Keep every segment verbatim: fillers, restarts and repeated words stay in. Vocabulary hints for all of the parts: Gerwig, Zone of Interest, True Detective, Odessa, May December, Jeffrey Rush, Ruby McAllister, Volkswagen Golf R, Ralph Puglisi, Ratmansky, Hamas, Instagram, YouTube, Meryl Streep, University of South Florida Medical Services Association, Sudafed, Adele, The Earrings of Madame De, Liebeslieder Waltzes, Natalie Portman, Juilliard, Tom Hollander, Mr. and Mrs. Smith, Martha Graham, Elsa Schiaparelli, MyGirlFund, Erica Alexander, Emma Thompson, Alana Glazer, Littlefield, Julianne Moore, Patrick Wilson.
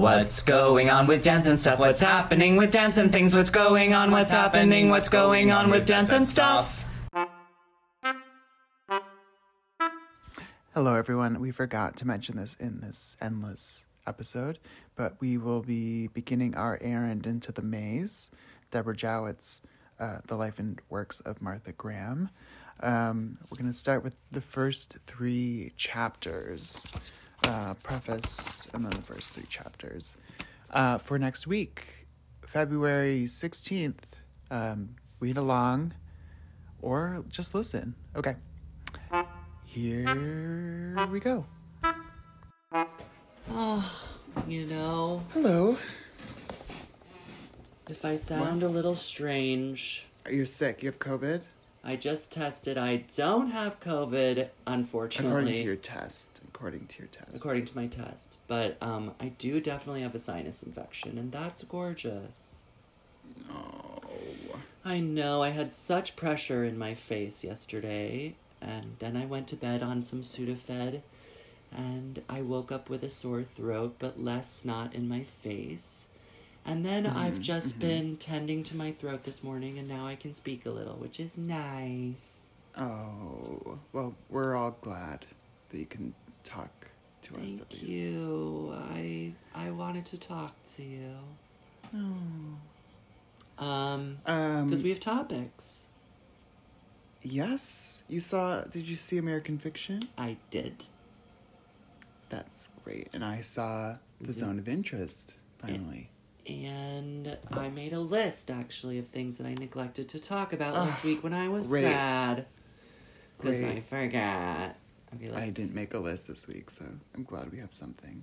What's going on with Jensen stuff? What's happening with Jensen things? What's going on? What's happening? What's going on with Jensen stuff? Hello, everyone. We forgot to mention this in this endless episode, but we will be beginning our errand into the maze, Deborah Jowett's uh, The Life and Works of Martha Graham. Um, we're going to start with the first three chapters. Uh, preface, and then the first three chapters. Uh, for next week, February sixteenth, um, read along or just listen. Okay. Here we go. Oh, you know. Hello. If I sound what? a little strange. Are you sick? You have COVID? I just tested. I don't have COVID, unfortunately. According to your test. According to your test. According to my test. But um, I do definitely have a sinus infection, and that's gorgeous. No. I know. I had such pressure in my face yesterday, and then I went to bed on some Sudafed, and I woke up with a sore throat, but less snot in my face. And then mm-hmm. I've just mm-hmm. been tending to my throat this morning, and now I can speak a little, which is nice. Oh, well, we're all glad that you can talk to Thank us at least. Thank you. I I wanted to talk to you. Oh. Um, because um, we have topics. Yes. You saw, did you see American Fiction? I did. That's great. And I saw The Zone of Interest, finally. It- And I made a list, actually, of things that I neglected to talk about Ugh, last week when I was great. sad. Because I forgot. Okay, I didn't make a list this week, so I'm glad we have something.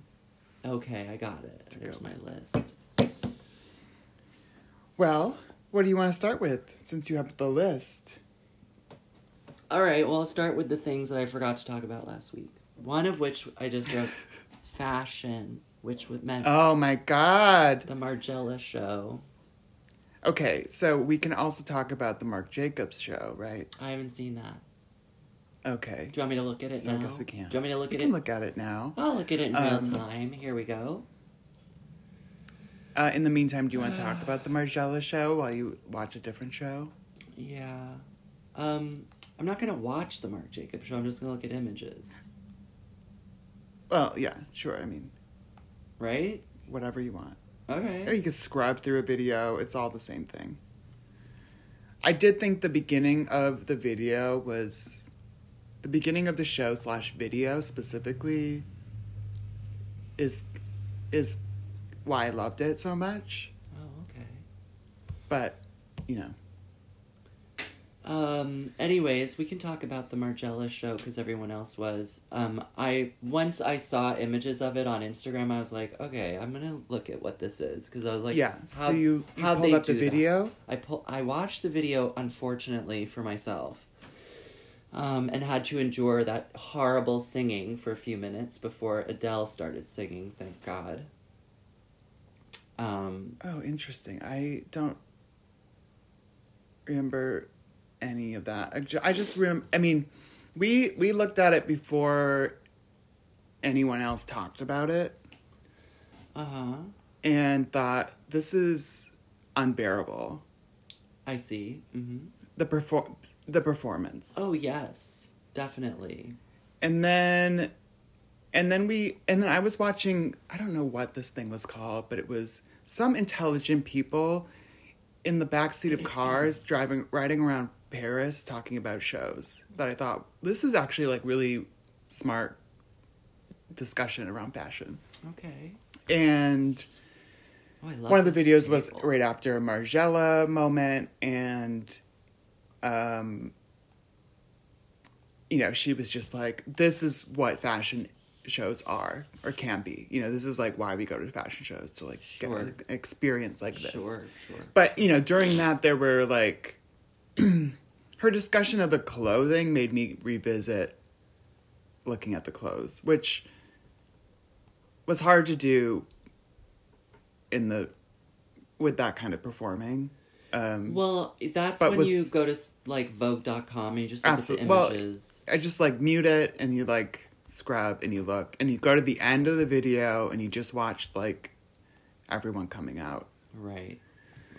Okay, I got it. To There's go my with. list. Well, what do you want to start with, since you have the list? All right, well, I'll start with the things that I forgot to talk about last week. One of which I just wrote, fashion. Which would meant oh my god the Margiela show. Okay, so we can also talk about the Marc Jacobs show, right? I haven't seen that. Okay. Do you want me to look at it so now? I guess we can. Do you want me to look we at can it? Look at it now. I'll look at it in um, real time. Here we go. Uh, in the meantime, do you want to talk about the Margiela show while you watch a different show? Yeah. Um, I'm not gonna watch the Marc Jacobs show. I'm just gonna look at images. Well, yeah, sure. I mean. Right? Whatever you want. Okay. Or you can scrub through a video. It's all the same thing. I did think the beginning of the video was... The beginning of the show slash video specifically is is why I loved it so much. Oh, okay. But, you know. Um, anyways, we can talk about the Margiela show because everyone else was. Um, I once I saw images of it on Instagram, I was like, okay, I'm gonna look at what this is because I was like, yeah. So you, you pulled up the video. That? I pull. I watched the video, unfortunately for myself, um, and had to endure that horrible singing for a few minutes before Adele started singing. Thank God. Um, oh, interesting. I don't remember any of that. I just, I just remember, I mean, we we looked at it before anyone else talked about it. Uh-huh. And thought, this is unbearable. I see. Mm-hmm. The perfor- the performance. Oh, yes. Definitely. And then, and then we, and then I was watching, I don't know what this thing was called, but it was some intelligent people in the backseat of cars driving, riding around Paris talking about shows that I thought, this is actually like really smart discussion around fashion. Okay. And oh, I love one of the videos people. was right after a Margiela moment, and um you know, she was just like, this is what fashion shows are or can be. You know, this is like why we go to fashion shows, to like sure. get an experience like this. Sure, sure. But you know, during that there were like her discussion of the clothing made me revisit looking at the clothes, which was hard to do in the with that kind of performing. Um, well, that's when was, you go to like Vogue dot com and you just look absolutely, at the images. Well, I just like mute it and you like scrub and you look and you go to the end of the video and you just watch like everyone coming out. Right.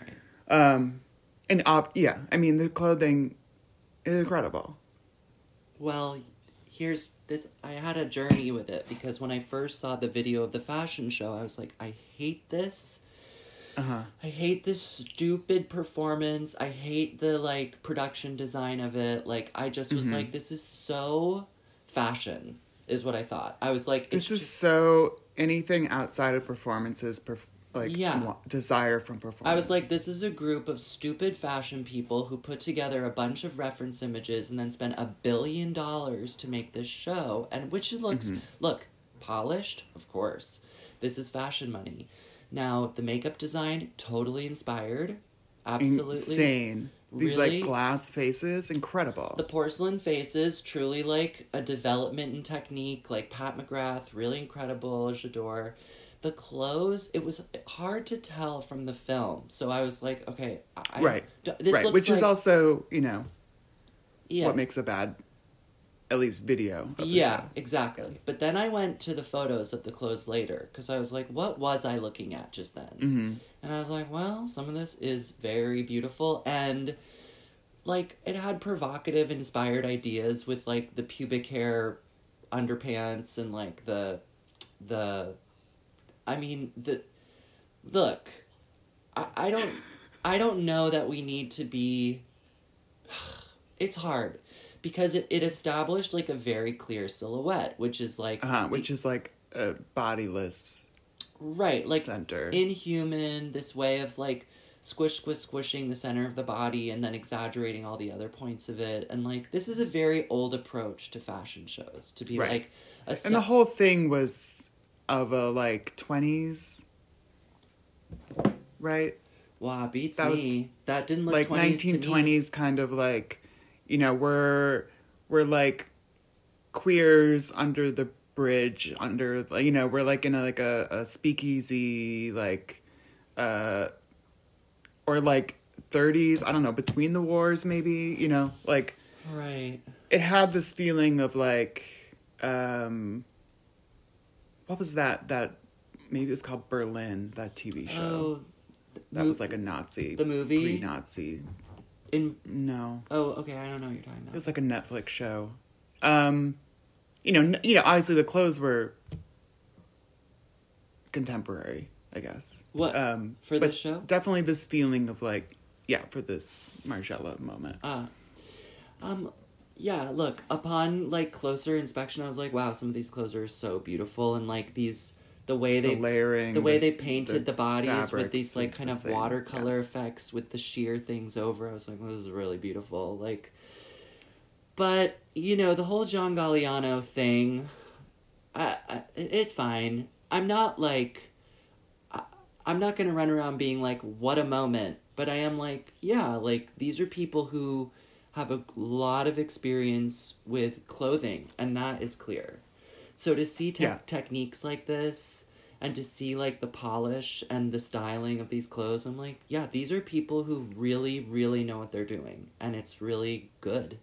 Right. Um, and op- yeah, I mean, the clothing is incredible. Well, here's this. I had a journey with it because when I first saw the video of the fashion show, I was like, I hate this. Uh-huh. I hate this stupid performance. I hate the, like, production design of it. Like, I just was mm-hmm. like, this is so fashion, is what I thought. I was like... This it's is just... so... Anything outside of performances, perf- like, yeah. desire from performance. I was like, this is a group of stupid fashion people who put together a bunch of reference images and then spent a billion dollars to make this show. And which looks... Mm-hmm. Look, polished? Of course. This is fashion money. Now, the makeup design, totally inspired. Absolutely. Insane. These, really, like, glass faces, incredible. The porcelain faces, truly, like, a development in technique. Like, Pat McGrath, really incredible. J'adore. The clothes, it was hard to tell from the film. So I was like, okay. I, right. This right. looks Which like, is also, you know, yeah. what makes a bad, at least, video of the yeah, show. Exactly. But then I went to the photos of the clothes later, because I was like, what was I looking at just then? Mm-hmm. And I was like, well, some of this is very beautiful, and, like, it had provocative, inspired ideas with, like, the pubic hair underpants and, like, the, the, I mean, the, look, I, I don't, I don't know that we need to be, it's hard. Because it, it established, like, a very clear silhouette, which is, like... Uh-huh, which the, is, like, a bodiless right, like, center. Inhuman, this way of, like, squish, squish, squishing the center of the body and then exaggerating all the other points of it. And, like, this is a very old approach to fashion shows, to be, right. like... a st- and the whole thing was of a, like, twenties, right? Wow, beats that me. Was, that didn't look like, twenties nineteen twenties to me. Kind of, like... You know, we're, we're like queers under the bridge, under, you know, we're like in a, like a, a speakeasy, like, uh, or like thirties, I don't know, between the wars maybe, you know, like, right. It had this feeling of like, um, what was that, that maybe it was called Berlin, that T V show. Oh, that was like a Nazi. The movie? Pre-Nazi. In no. Oh, okay. I don't know what you're talking about. It was like a Netflix show. Um, you know, you know. Obviously, the clothes were contemporary, I guess. What um, for this show? Definitely this feeling of like, yeah, for this Margiela moment. Ah, uh, um, yeah. Look, upon like closer inspection, I was like, wow, some of these clothes are so beautiful, and like these. The way they the layering, the way they painted the, the bodies with these like kind of watercolor yeah. effects with the sheer things over. I was like, well, this is really beautiful. Like, but you know, the whole John Galliano thing, I, I, it's fine. I'm not like, I, I'm not gonna run around being like, what a moment. But I am like, yeah, like these are people who have a lot of experience with clothing, and that is clear. So to see te- yeah. techniques like this and to see, like, the polish and the styling of these clothes, I'm like, yeah, these are people who really, really know what they're doing. And it's really good.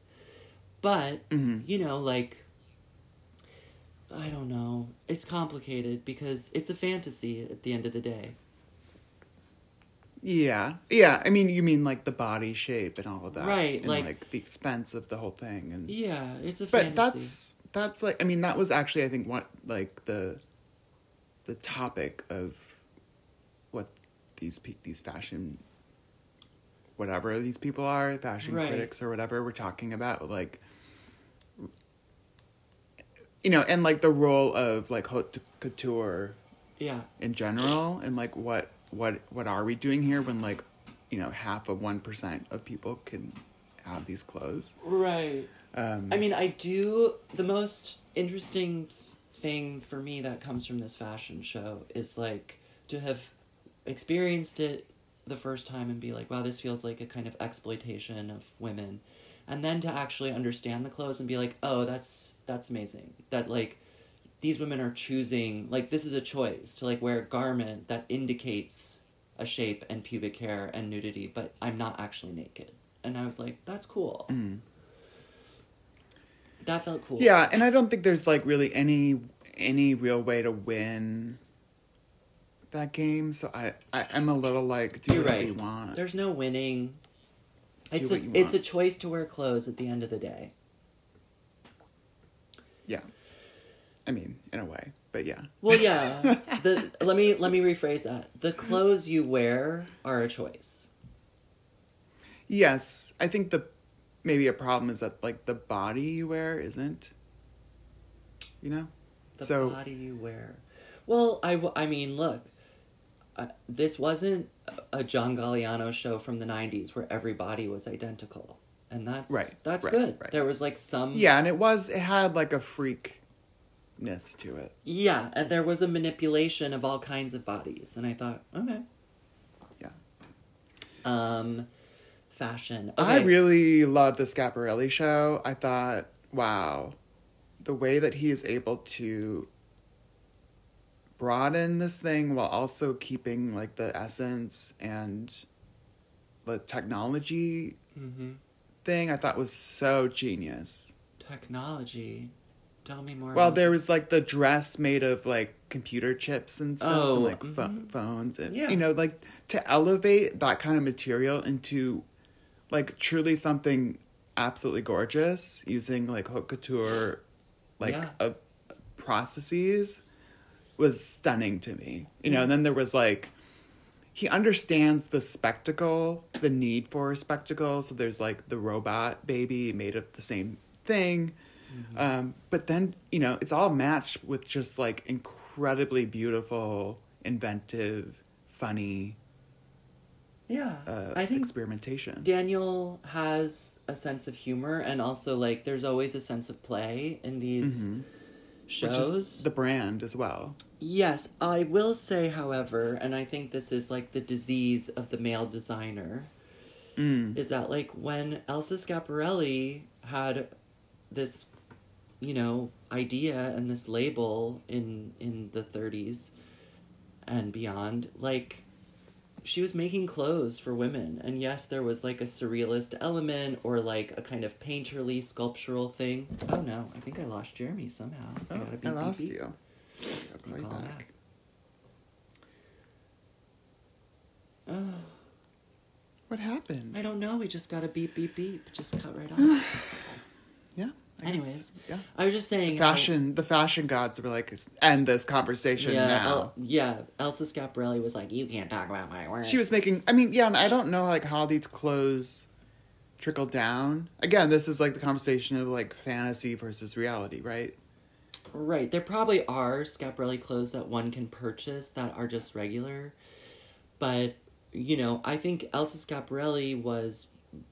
But, mm-hmm. you know, like, I don't know. It's complicated because it's a fantasy at the end of the day. Yeah. Yeah. I mean, you mean, like, the body shape and all of that. Right. And, like, like the expense of the whole thing. And yeah, it's a fantasy. But that's... That's like, I mean, that was actually, I think, what, like, the the topic of what these pe- these fashion, whatever these people are, fashion right. critics or whatever, we're talking about, like, you know, and, like, the role of, like, haute couture yeah. in general, and, like, what, what, what are we doing here when, like, you know, half of one percent of people can have these clothes. Right. Um, I mean, I do... The most interesting thing for me that comes from this fashion show is, like, to have experienced it the first time and be like, wow, this feels like a kind of exploitation of women. And then to actually understand the clothes and be like, oh, that's that's amazing. That, like, these women are choosing... Like, this is a choice to, like, wear a garment that indicates a shape and pubic hair and nudity, but I'm not actually naked. And I was like, that's cool. Mm. That felt cool. Yeah, and I don't think there's, like, really any any real way to win that game, so I, I I'm a little like, do You're whatever right. you want. There's no winning. Do it's a it's a choice to wear clothes at the end of the day. Yeah, I mean, in a way, but yeah. Well, yeah. the let me let me rephrase that. The clothes you wear are a choice. Yes, I think the maybe a problem is that like the body you wear isn't. You know, the so, body you wear. Well, I, I mean, look, uh, this wasn't a John Galliano show from the nineties where everybody was identical, and that's right, that's right, good. Right. There was like some yeah, and it was it had like a freakness to it. Yeah, and there was a manipulation of all kinds of bodies, and I thought, okay, yeah, um, fashion. Okay. I really loved the Schiaparelli show. I thought, wow. The way that he is able to broaden this thing while also keeping like the essence and the technology mm-hmm. thing, I thought was so genius. Technology? Tell me more. Well, about there was like the dress made of like computer chips and stuff, oh, and like mm-hmm. ph- phones, and yeah. you know, like to elevate that kind of material into like truly something absolutely gorgeous using like haute couture. Like yeah. a, a processes was stunning to me, you know. And then there was like, he understands the spectacle, the need for a spectacle. So there's like the robot baby made of the same thing, mm-hmm. um, but then you know it's all matched with just like incredibly beautiful, inventive, funny. Yeah, uh, I think experimentation. Daniel has a sense of humor, and also like there's always a sense of play in these mm-hmm. shows. Which is the brand as well. Yes, I will say, however, and I think this is like the disease of the male designer, mm. is that like when Elsa Schiaparelli had this, you know, idea and this label in in the thirties and beyond, like. She was making clothes for women, and yes, there was like a surrealist element or like a kind of painterly sculptural thing. Oh no, I think I lost Jeremy somehow. Oh, I, gotta be I lost beepy. You. I'll call, you call back. back. Oh. What happened? I don't know. We just got a beep, beep, beep. Just cut right off. Yeah. I Anyways, guess, yeah. I was just saying... The fashion, I, the fashion gods were like, end this conversation yeah, now. El, yeah, Elsa Schiaparelli was like, you can't talk about my work. She was making... I mean, yeah, and I don't know like how these clothes trickle down. Again, this is like the conversation of like fantasy versus reality, right? Right. There probably are Schiaparelli clothes that one can purchase that are just regular. But, you know, I think Elsa Schiaparelli was...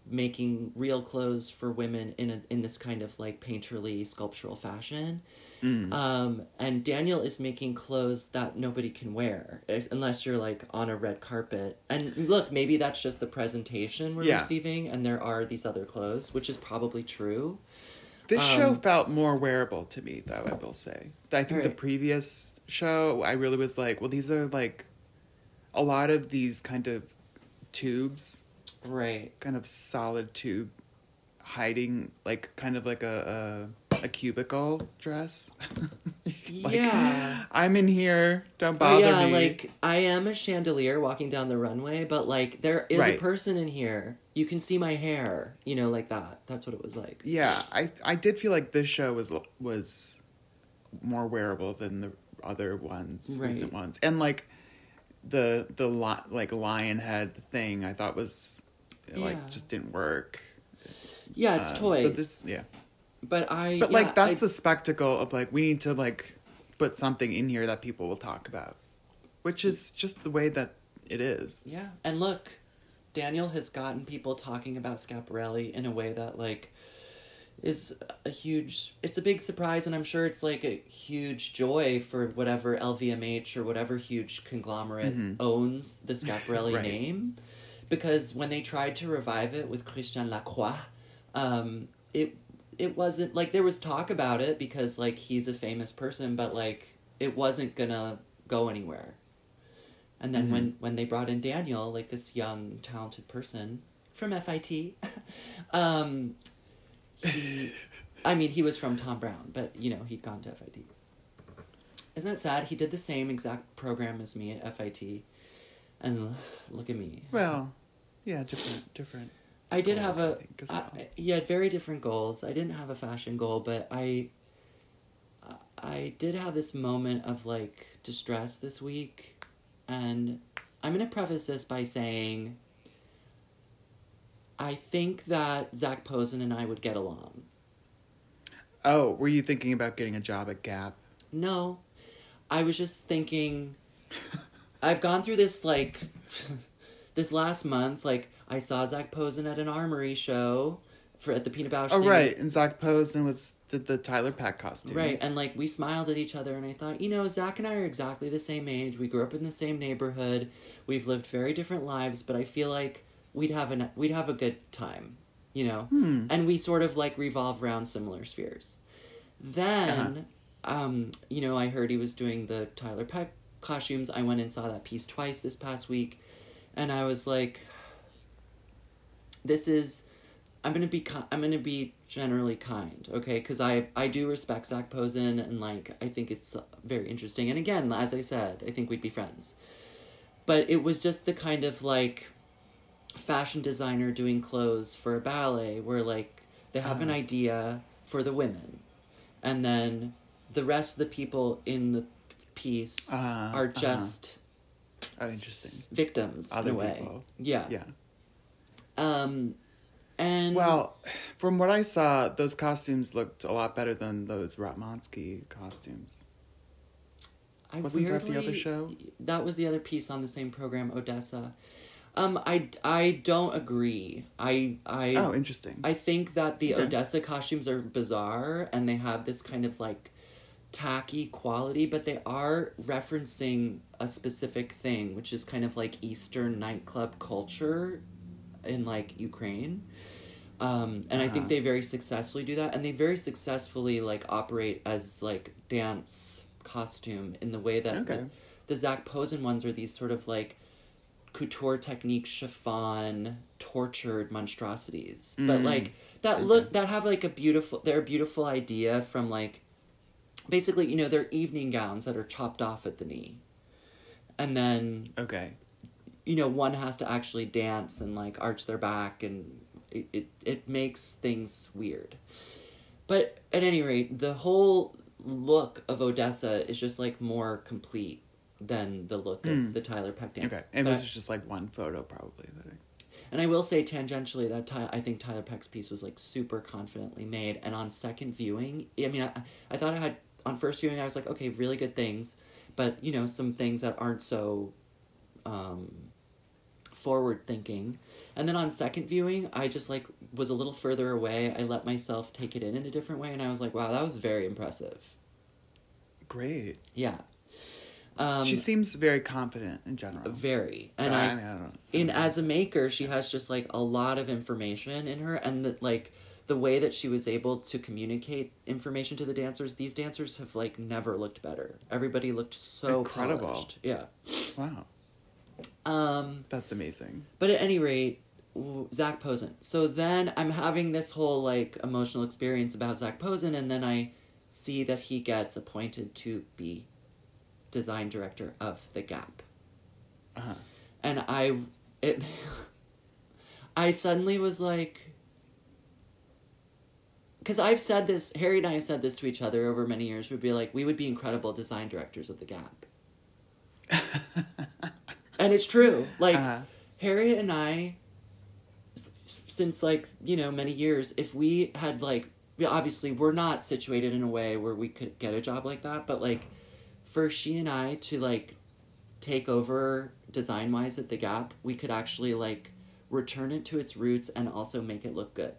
making real clothes for women in a, in this kind of like painterly sculptural fashion, mm. um, and Daniel is making clothes that nobody can wear if, unless you're like on a red carpet. And look, maybe that's just the presentation we're yeah. receiving, and there are these other clothes, which is probably true. This um, show felt more wearable to me, though. I will say, I think right. the previous show, I really was like, well, these are like a lot of these kind of tubes. Right. Kind of solid tube hiding, like, kind of like a a, a cubicle dress. like, yeah. I'm in here. Don't bother me. Yeah, like, I am a chandelier walking down the runway, but, like, there is right. a person in here. You can see my hair. You know, like that. That's what it was like. Yeah. I I did feel like this show was, was more wearable than the other ones, right. recent ones. And, like, the, the li- like, lion head thing I thought was... It, like yeah. just didn't work. Yeah, it's um, toys. So this, yeah, but I. But yeah, like that's I, the spectacle of like we need to like put something in here that people will talk about, which is just the way that it is. Yeah, and look, Daniel has gotten people talking about Schiaparelli in a way that like is a huge. It's a big surprise, and I'm sure it's like a huge joy for whatever L V M H or whatever huge conglomerate mm-hmm. owns the Schiaparelli right. name. Because when they tried to revive it with Christian Lacroix, um, it it wasn't... Like, there was talk about it because, like, he's a famous person, but, like, it wasn't gonna go anywhere. And then mm-hmm. when, when they brought in Daniel, like, this young, talented person from F I T, um, he... I mean, he was from Tom Brown, but, you know, he'd gone to F I T. Isn't that sad? He did the same exact program as me at F I T. And look at me. Well, yeah, different, different. I did goals, have a, I think, as well. I, yeah, very different goals. I didn't have a fashion goal, but I, I did have this moment of like distress this week. And I'm going to preface this by saying, I think that Zach Posen and I would get along. Oh, were you thinking about getting a job at Gap? No, I was just thinking, I've gone through this, like, this last month, like, I saw Zach Posen at an Armory show for at the Pina Bausch. Oh, right, and Zach Posen was the, the Tyler Peck costume. Right, and, like, we smiled at each other, and I thought, you know, Zach and I are exactly the same age, we grew up in the same neighborhood, we've lived very different lives, but I feel like we'd have an, we'd have a good time, you know? Hmm. And we sort of, like, revolve around similar spheres. Then, uh-huh. um, you know, I heard he was doing the Tyler Peck costumes. I went and saw that piece twice this past week, and I was like, this is, I'm going to be, I'm going to be generally kind, okay? Because I, I do respect Zach Posen, and, like, I think it's very interesting. And again, as I said, I think we'd be friends. But it was just the kind of, like, fashion designer doing clothes for a ballet where, like, they have uh. an idea for the women. And then the rest of the people in the piece uh, are just uh-huh. oh, interesting. victims Other in a way. People. Yeah. Yeah. Um, and well, from what I saw, those costumes looked a lot better than those Ratmansky costumes. I Wasn't weirdly, that the other show? That was the other piece on the same program, Odessa. Um, I, I don't agree. I, I, oh, interesting. I think that the okay. Odessa costumes are bizarre, and they have this kind of, like, tacky quality, but they are referencing a specific thing, which is kind of like Eastern nightclub culture in, like, Ukraine. Um, and uh-huh. I think they very successfully do that. And they very successfully, like, operate as, like, dance costume in the way that okay. the, the Zach Posen ones are these sort of, like, couture technique chiffon tortured monstrosities mm. but like that okay. look that have like a beautiful they're a beautiful idea from, like, basically, you know, they're evening gowns that are chopped off at the knee, and then okay you know one has to actually dance and, like, arch their back, and it it, it makes things weird. But at any rate, the whole look of Odessa is just, like, more complete than the look mm. of the Tyler Peck dance. Okay, and but, this is just, like, one photo, probably. That I... And I will say, tangentially, that Ty- I think Tyler Peck's piece was, like, super confidently made, and on second viewing, I mean, I, I thought I had, on first viewing, I was like, okay, really good things, but, you know, some things that aren't so um, forward-thinking. And then on second viewing, I just, like, was a little further away, I let myself take it in in a different way, and I was like, wow, that was very impressive. Great. Yeah. Um, she seems very confident in general. Very. And I, I, mean, I don't know. And as a maker, she has just, like, a lot of information in her, and the, like, the way that she was able to communicate information to the dancers, these dancers have, like, never looked better. Everybody looked so incredible. Polished. Yeah. Wow. Um, That's amazing. But at any rate, Zach Posen. So then I'm having this whole, like, emotional experience about Zach Posen, and then I see that he gets appointed to be design director of The Gap. Uh-huh. And I, it, I suddenly was like, because I've said this, Harry and I have said this to each other over many years, we'd be like, we would be incredible design directors of The Gap. And it's true. Like, uh-huh. Harry and I, s- since, like, you know, many years, if we had, like, obviously we're not situated in a way where we could get a job like that, but, like, for she and I to, like, take over design-wise at The Gap, we could actually, like, return it to its roots and also make it look good.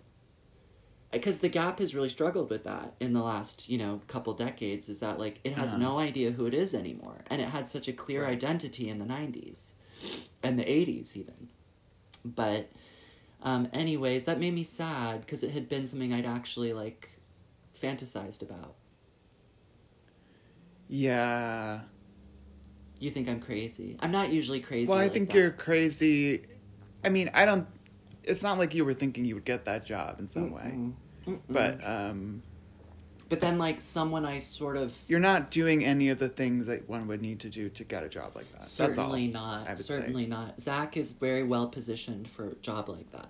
Because The Gap has really struggled with that in the last, you know, couple decades, is that, like, it has uh-huh. no idea who it is anymore. And it had such a clear right. identity in the nineties and the eighties even. But um, anyways, that made me sad because it had been something I'd actually, like, fantasized about. Yeah. You think I'm crazy. I'm not usually crazy. Well, I like think that. You're crazy. I mean, I don't... It's not like you were thinking you would get that job in some Mm-mm. way. Mm-mm. But, um... But then, like, someone I sort of... You're not doing any of the things that one would need to do to get a job like that. Certainly That's all, not. I would certainly say. not. Zach is very well positioned for a job like that.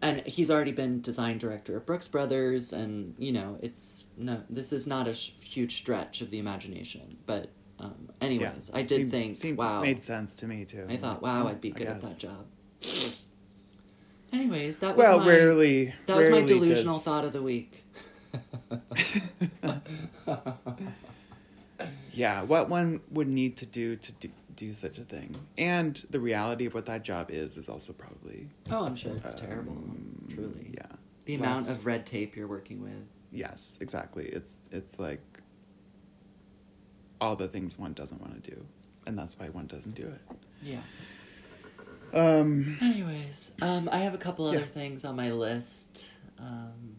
And he's already been design director at Brooks Brothers, and, you know, it's... No, this is not a sh- huge stretch of the imagination. But um, anyways, yeah, I did seemed, think, seemed, wow. made sense to me, too. I thought, wow, I'd be good at that job. Anyways, that was well, my... rarely, that was my delusional does. thought of the week. Yeah, what one would need to do to do, do such a thing, and the reality of what that job is is also probably oh I'm sure it's um, terrible, truly. Yeah, the Less, amount of red tape you're working with. Yes, exactly. It's it's like all the things one doesn't want to do, and that's why one doesn't do it. Yeah. Um anyways, um I have a couple other yeah. things on my list, um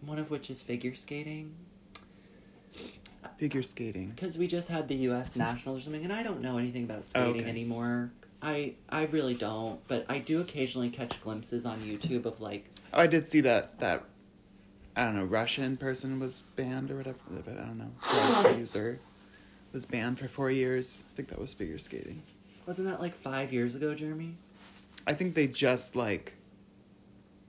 one of which is figure skating. Figure skating. Because we just had the U S Nationals or something, and I don't know anything about skating okay. anymore. I I really don't, but I do occasionally catch glimpses on YouTube of, like... Oh, I did see that, that I don't know, Russian person was banned or whatever. I don't know. User was banned for four years. I think that was figure skating. Wasn't that, like, five years ago, Jeremy? I think they just, like...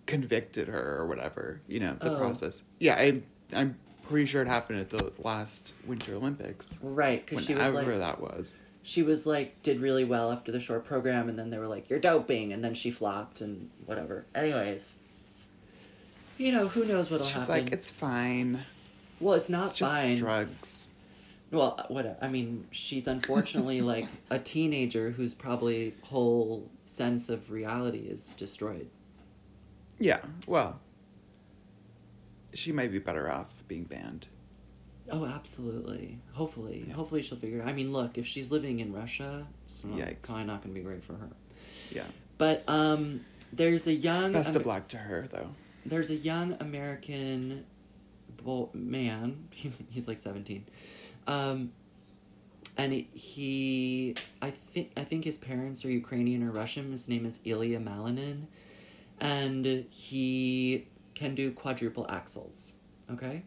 convicted her or whatever, you know, the oh. process. Yeah, I, I'm pretty sure it happened at the last Winter Olympics. Right, because she was like... Whenever that was. She was like, did really well after the short program, and then they were like, you're doping, and then she flopped and whatever. Anyways, you know, who knows what'll She's happen. She's like, it's fine. Well, it's not it's just fine. Drugs. Well, whatever. I mean, she's unfortunately like a teenager whose probably whole sense of reality is destroyed. Yeah, well, she might be better off being banned. Oh, absolutely. Hopefully. Yeah. Hopefully she'll figure it out. I mean, look, if she's living in Russia, it's not, probably not going to be great for her. Yeah. But um, there's a young... Best of luck to her, though. There's a young American bo- man. He's like seventeen. Um, and he... he I, thi- I think his parents are Ukrainian or Russian. His name is Ilya Malinin. And he can do quadruple axels, okay?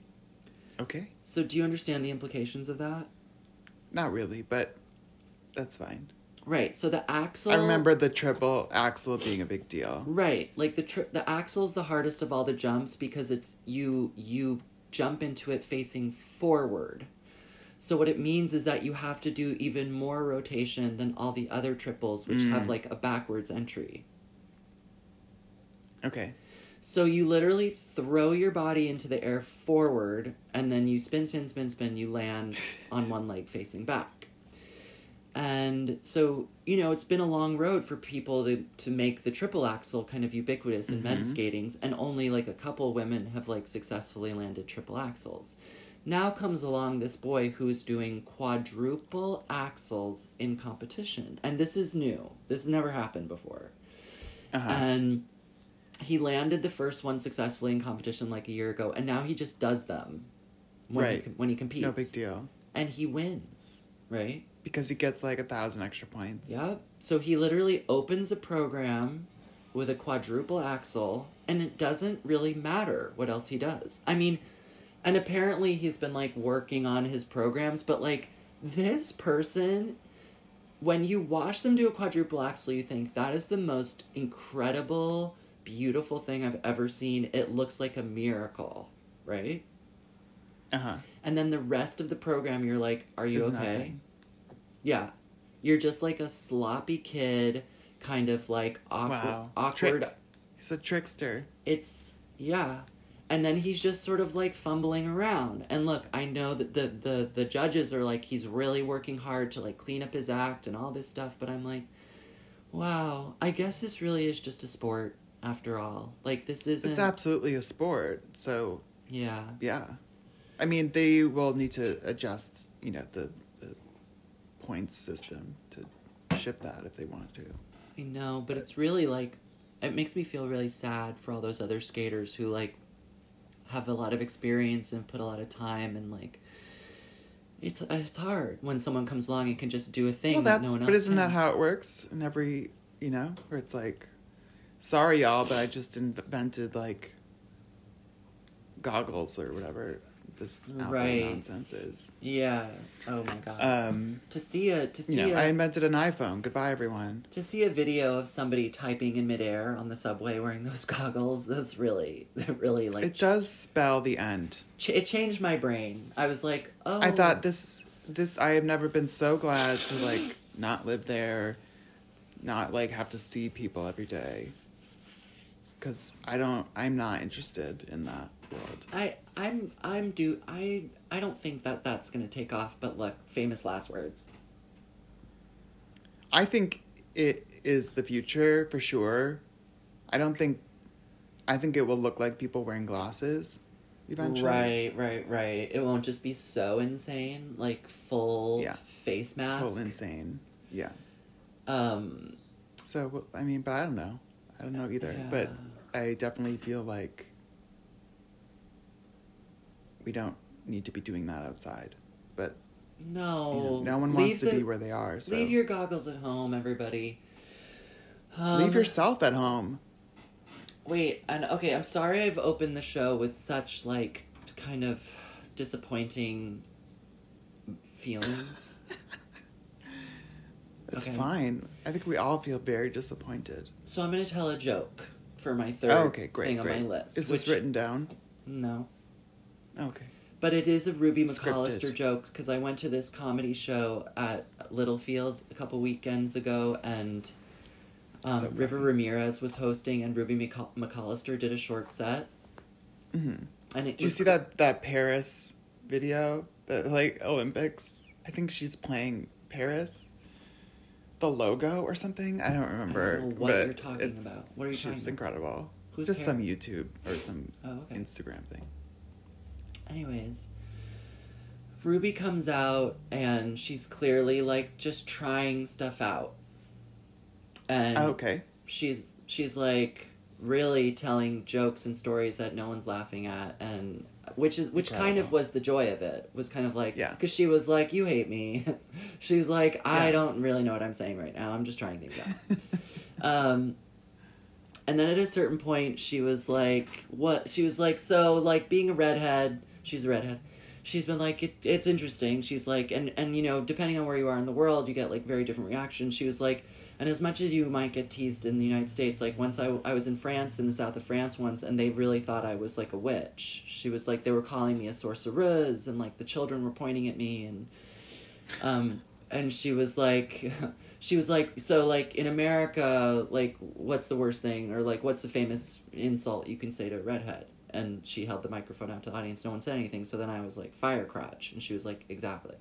Okay. So do you understand the implications of that? Not really, but that's fine. Right, so the axel... I remember the triple axel being a big deal. Right, like the tri- the axel's the hardest of all the jumps because it's you you jump into it facing forward. So what it means is that you have to do even more rotation than all the other triples, which mm. have like a backwards entry. Okay. So you literally throw your body into the air forward, and then you spin, spin, spin, spin, you land on one leg facing back. And so, you know, it's been a long road for people to, to make the triple axel kind of ubiquitous in mm-hmm. men's skatings, and only like a couple women have like successfully landed triple axels. Now comes along this boy who's doing quadruple axels in competition. And this is new. This has never happened before. Uh-huh. And... he landed the first one successfully in competition like a year ago, and now he just does them when, right. he, when he competes. No big deal. And he wins, right? Because he gets like a thousand extra points. Yep. So he literally opens a program with a quadruple axel, and it doesn't really matter what else he does. I mean, and apparently he's been like working on his programs, but like this person... when you watch them do a quadruple axel, you think that is the most incredible... beautiful thing I've ever seen. It looks like a miracle, right? Uh-huh. And then the rest of the program, you're like, are you Isn't okay? Nothing. Yeah. You're just like a sloppy kid, kind of like awkward. Wow. awkward. Trick. He's a trickster. It's, yeah. And then he's just sort of like fumbling around. And look, I know that the, the, the judges are like, he's really working hard to like clean up his act and all this stuff. But I'm like, wow, I guess this really is just a sport. After all, like this isn't... It's absolutely a sport, so... Yeah. Yeah. I mean, they will need to adjust, you know, the, the points system to ship that if they want to. I know, but, but it's really like... It makes me feel really sad for all those other skaters who, like, have a lot of experience and put a lot of time and, like... It's it's hard when someone comes along and can just do a thing well, that no one else But isn't can. That how it works in every, you know, where it's like... Sorry, y'all, but I just invented, like, goggles or whatever this outfit right. nonsense is. Yeah. Oh my God. Um, to see a to see. You know, a, I invented an iPhone. Goodbye, everyone. To see a video of somebody typing in midair on the subway wearing those goggles, that's really, that really like. It ch- does spell the end. Ch- it changed my brain. I was like, oh. I thought this this I have never been so glad to like not live there, not like have to see people every day. Because I don't, I'm not interested in that world. I, I'm, I'm do, I, I don't think that that's going to take off, but look, famous last words. I think it is the future for sure. I don't think, I think it will look like people wearing glasses eventually. Right, right, right. It won't just be so insane, like full yeah. face mask. Full insane, yeah. Um. So, I mean, but I don't know. I don't know either, yeah. but... I definitely feel like we don't need to be doing that outside, but no, you know, no one wants to the, be where they are. So. Leave your goggles at home, everybody. Um, leave yourself at home. Wait, and okay, I'm sorry I've opened the show with such like kind of disappointing feelings. That's okay. Fine. I think we all feel very disappointed. So I'm going to tell a joke. For my third oh, okay, great, thing great. on my list. Is which, this written down? No. Okay. But it is a Ruby McAllister joke, because I went to this comedy show at Littlefield a couple weekends ago, and um, so River Ramirez was hosting, and Ruby McAll- McAllister did a short set. Mm-hmm. And it did you see cl- that, that Paris video? The, like, Olympics? I think she's playing Paris? The logo or something? I don't remember. I don't know what you're talking about. What are you talking about? She's incredible. Who's Just Paris? Some YouTube or some oh, okay. Instagram thing. Anyways, Ruby comes out and she's clearly like just trying stuff out. And oh, okay. she's she's like really telling jokes and stories that no one's laughing at, and which is which incredible. Kind of was the joy of it. Was kind of like, because yeah. she was like, you hate me. She was like, I yeah. don't really know what I'm saying right now. I'm just trying things out. um, and then at a certain point, she was like, what? She was like, so like being a redhead, she's a redhead. She's been like, it, it's interesting. She's like, and, and you know, depending on where you are in the world, you get like very different reactions. She was like, and as much as you might get teased in the United States, like once I, I was in France, in the south of France once, and they really thought I was like a witch. She was like, they were calling me a sorceress, and like the children were pointing at me, and um, and she was like, she was like, so like in America, like what's the worst thing, or like what's the famous insult you can say to a redhead? And she held the microphone out to the audience. No one said anything. So then I was like, fire crotch, and she was like, exactly.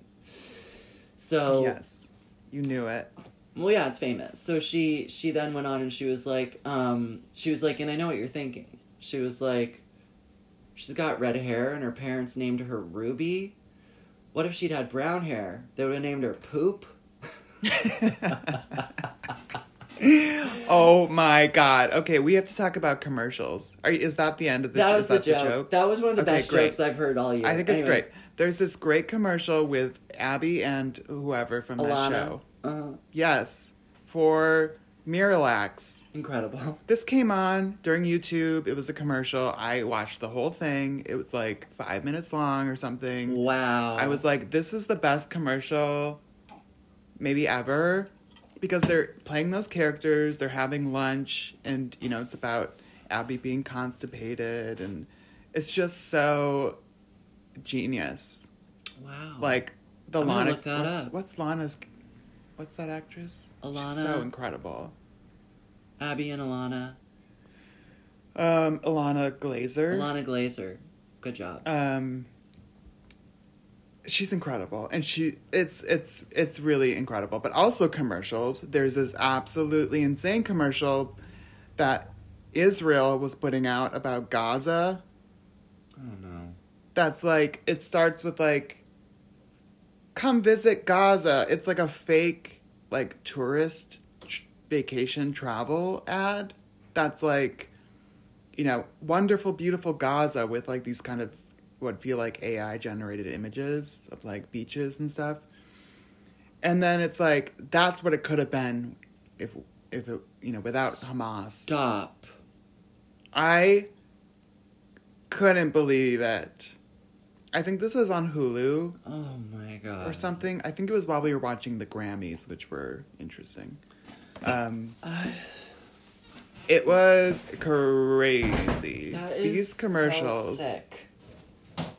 So yes, you knew it. Well, yeah, it's famous. So she, she then went on and she was like, um, she was like, and I know what you're thinking. She was like, she's got red hair and her parents named her Ruby. What if she'd had brown hair? They would have named her Poop. Oh my God. Okay, we have to talk about commercials. Are, is that the end of the joke? That was the, that joke. the joke. That was one of the okay, best great. jokes I've heard all year. I think it's Anyways. great. There's this great commercial with Abby and whoever from Alana. that show. Uh-huh. Yes, for Miralax. Incredible. This came on during YouTube. It was a commercial. I watched the whole thing. It was like five minutes long or something. Wow. I was like, this is the best commercial maybe ever, because they're playing those characters. They're having lunch, and you know, it's about Abby being constipated, and it's just so genius. Wow. Like the I'm Lana. Look that what's, up. what's Lana's? What's that actress? Alana. She's so incredible. Abby and Alana. Um, Alana Glazer. Alana Glazer. Good job. Um, she's incredible. And she it's it's it's really incredible. But also commercials. There's this absolutely insane commercial that Israel was putting out about Gaza. Oh no. That's like, it starts with like, come visit Gaza. It's like a fake, like, tourist tr- vacation travel ad that's like, you know, wonderful, beautiful Gaza with like these kind of what feel like A I generated images of like beaches and stuff. And then it's like, that's what it could have been if, if it, you know, without Hamas. Stop. I couldn't believe it. I think this was on Hulu. Oh, my God. Or something. I think it was while we were watching the Grammys, which were interesting. Um, uh, it was crazy. That is These commercials. So sick.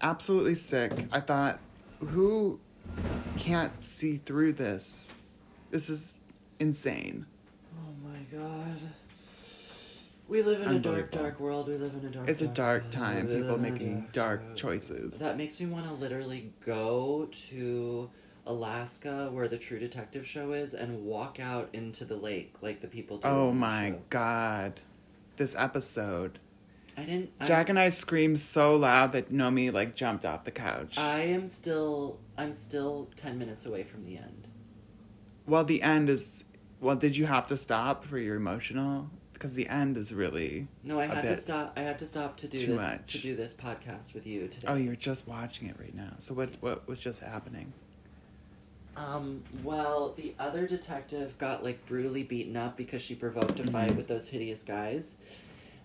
Absolutely sick. I thought, who can't see through this? This is insane. Oh, my God. We live in a dark, dark world. We live in a dark. It's a dark, dark time. People making dark, dark choices. That makes me want to literally go to Alaska, where the True Detective show is, and walk out into the lake like the people do. Oh my God! This episode. I didn't. I, Jack and I screamed so loud that Nomi like jumped off the couch. I am still. I'm still ten minutes away from the end. Well, the end is. Well, did you have to stop for your emotional? Because the end is really no. I had to stop. I had to stop to do this much. to do this podcast with you today. Oh, you're just watching it right now. So what? What was just happening? Um. Well, the other detective got like brutally beaten up because she provoked a fight with those hideous guys,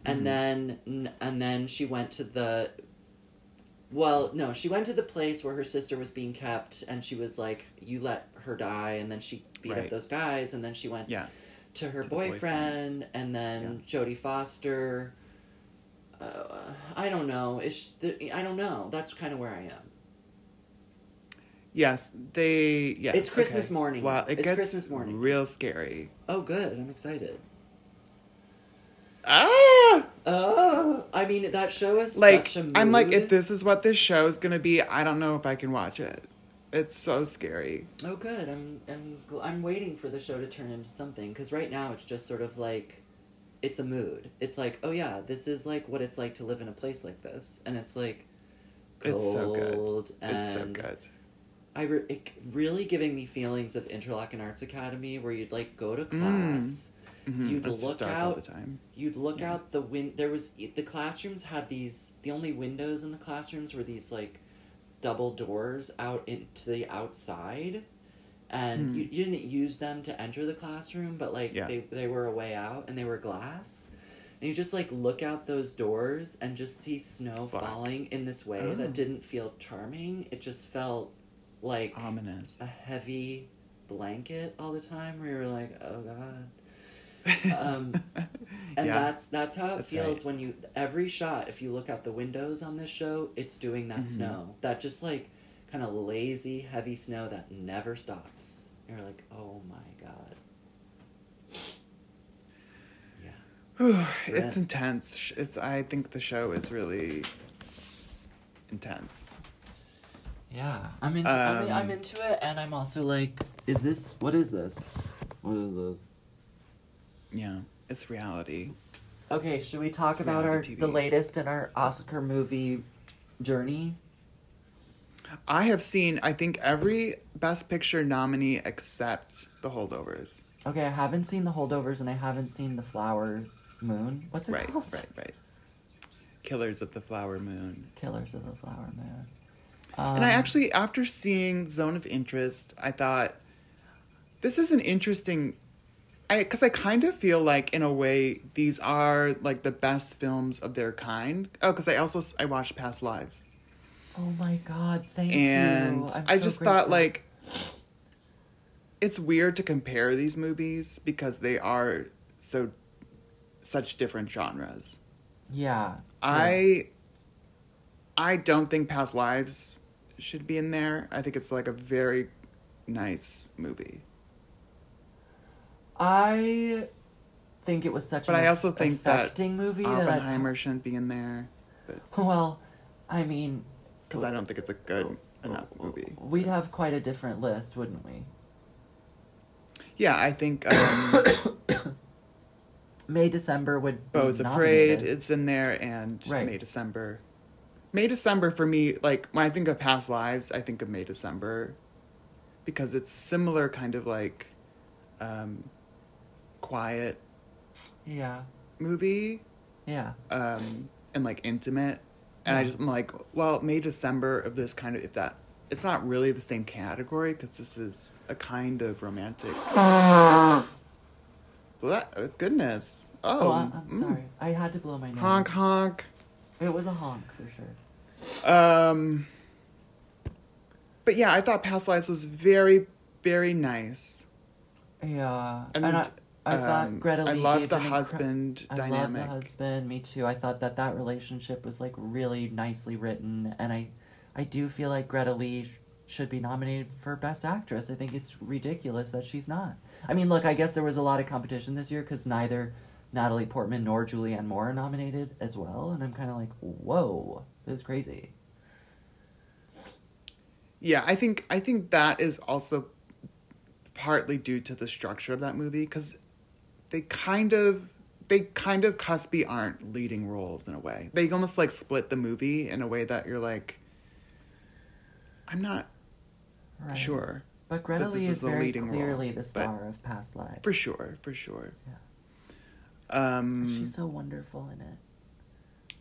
and mm. then and then she went to the. Well, no, she went to the place where her sister was being kept, and she was like, "You let her die," and then she beat right. up those guys, and then she went. Yeah. To her to boyfriend, and then yeah. Jodie Foster. Uh, I don't know. Is she, I don't know. That's kind of where I am. Yes, they. Yeah, it's Christmas okay. morning. Well, it it's gets Christmas morning. Real scary. Oh, good! I'm excited. Ah! Oh, I mean that show is like such a mood. I'm like, if this is what this show is gonna be, I don't know if I can watch it. It's so scary. Oh, good. I'm I'm I'm waiting for the show to turn into something, because right now it's just sort of like, it's a mood. It's like, oh yeah, this is like what it's like to live in a place like this, and it's like, cold it's so good. And it's so good. I re- it really giving me feelings of Interlochen and Arts Academy, where you'd like go to class, mm. mm-hmm. you'd That's look out all the time. You'd look yeah. out the win. There was the classrooms had these. The only windows in the classrooms were these like. double doors out into the outside, and mm. you, you didn't use them to enter the classroom, but like yeah. they, they were a way out, and they were glass, and you just like look out those doors and just see snow Fuck. falling in this way oh. that didn't feel charming. It just felt like ominous, a heavy blanket all the time, where you were like, oh God. um, and yeah. that's that's how it that's feels right. when you every shot, if you look out the windows on this show, it's doing that mm-hmm. snow, that just like kind of lazy heavy snow that never stops. You're like, oh my God. Yeah. It's intense. It's I think the show is really intense. Yeah, I'm into, um, I mean, I'm into it, and I'm also like, is this what is this what is this yeah, it's reality. Okay, should we talk it's about our T V. The latest in our Oscar movie journey? I have seen, I think, every Best Picture nominee except The Holdovers. Okay, I haven't seen The Holdovers, and I haven't seen The Flower Moon. What's it right, called? Right, right, right. Killers of the Flower Moon. Killers of the Flower Moon. Um, and I actually, after seeing Zone of Interest, I thought, this is an interesting... I, because I kind of feel like, in a way, these are, like, the best films of their kind. Oh, because I also, I watched Past Lives. Oh, my God, thank and you. And I so just grateful. Thought, like, it's weird to compare these movies because they are so, such different genres. Yeah. True. I, I don't think Past Lives should be in there. I think it's, like, a very nice movie. I think it was such but an I also think affecting that movie. Oppenheimer that t- shouldn't be in there. But, well, I mean... Because I don't think it's a good enough movie. We'd have quite a different list, wouldn't we? Yeah, I think... Um, May December would be Beau's Afraid, it's in there, and right. May December. May December, for me, like, when I think of Past Lives, I think of May December. Because it's similar kind of like... Um, quiet yeah movie yeah um and like intimate and yeah. I just I'm like, well, May December of this kind of if that it's not really the same category because this is a kind of romantic Ble- goodness oh, oh I'm mm. sorry I had to blow my nose honk honk It was a honk for sure. Um, but yeah, I thought Past Lives was very, very nice. Yeah, and, and I, I um, thought Greta Lee. I loved the incre- husband I dynamic. I loved the husband. Me too. I thought that that relationship was like really nicely written, and I, I do feel like Greta Lee sh- should be nominated for Best Actress. I think it's ridiculous that she's not. I mean, look, I guess there was a lot of competition this year because neither Natalie Portman nor Julianne Moore are nominated as well, and I'm kind of like, whoa, this is crazy. Yeah, I think I think that is also partly due to the structure of that movie, because they kind of they kind of cuspy aren't leading roles in a way. They almost like split the movie in a way that you're like, I'm not right. sure. But Greta Lee is, is very clearly role, the star of Past Lives. For sure, for sure. Yeah. Um, she's so wonderful in it.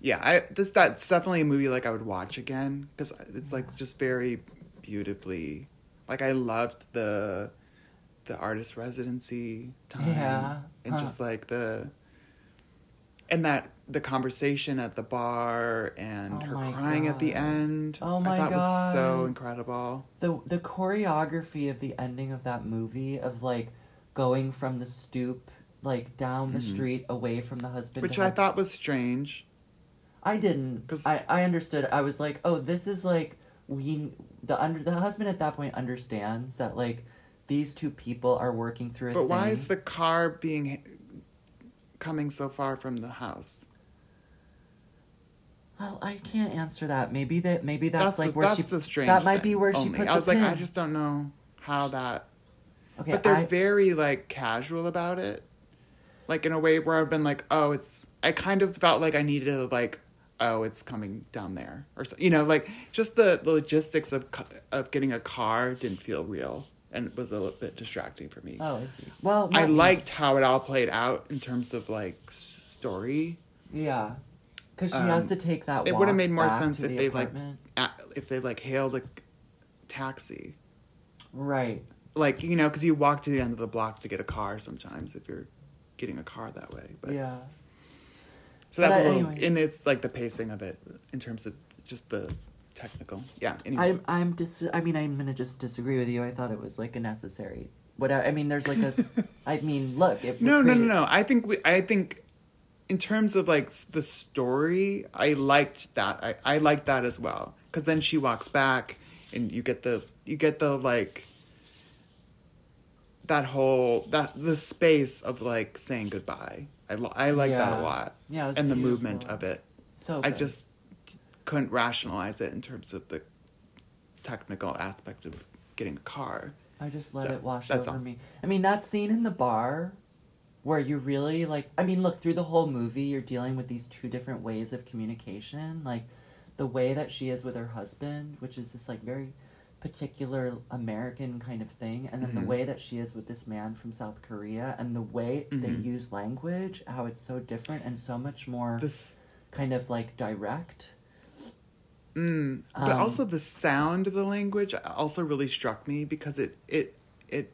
Yeah, I this that's definitely a movie like I would watch again because it's yeah. like just very beautifully. Like I loved the the artist residency time yeah. and huh. just like the and that the conversation at the bar and oh her crying God. At the end. Oh my I thought God. Was so incredible. The the choreography of the ending of that movie of like going from the stoop. Like down the mm-hmm. street away from the husband. Which I thought was strange. I didn't. Cause I, I understood. I was like, oh, this is like we the under the husband at that point understands that like these two people are working through a but thing. Why is the car being coming so far from the house? Well, I can't answer that. Maybe that maybe that's, that's like the, where that's she the strange that might thing be where only. She put I was the like pin. I just don't know how that okay, but they're I, very like casual about it. Like, in a way where I've been like, oh, it's... I kind of felt like I needed to, like, oh, it's coming down there. Or, so, you know, like, just the, the logistics of of getting a car didn't feel real. And it was a little bit distracting for me. Oh, I see. Well, I liked how it all played out in terms of, like, story. Yeah. Because she um, has to take that walk. It would have made more sense if the they, apartment. Like, if they, like, hailed a taxi. Right. Like, you know, because you walk to the end of the block to get a car sometimes if you're... getting a car that way, but yeah. So that's a little, anyway. And it's like the pacing of it in terms of just the technical. Yeah. Anyway. I'm I'm dis. I mean, I'm gonna just disagree with you. I thought it was like a necessary. What I, I mean, there's like a. I mean, look. It no, created... no, no, no. I think we. I think, in terms of like the story, I liked that. I, I liked that as well because then she walks back, and you get the you get the like. That whole that the space of like saying goodbye, I I like yeah. that a lot. Yeah, it was and beautiful. The movement of it. So good. I just couldn't rationalize it in terms of the technical aspect of getting a car. I just let so, it wash over all. me. I mean, that scene in the bar, where you really like. I mean, look through the whole movie, you're dealing with these two different ways of communication, like the way that she is with her husband, which is just like very. Particular American kind of thing, and then mm-hmm. the way that she is with this man from South Korea, and the way mm-hmm. they use language, how it's so different and so much more this... kind of like direct. Mm. But um, also the sound of the language also really struck me because it it it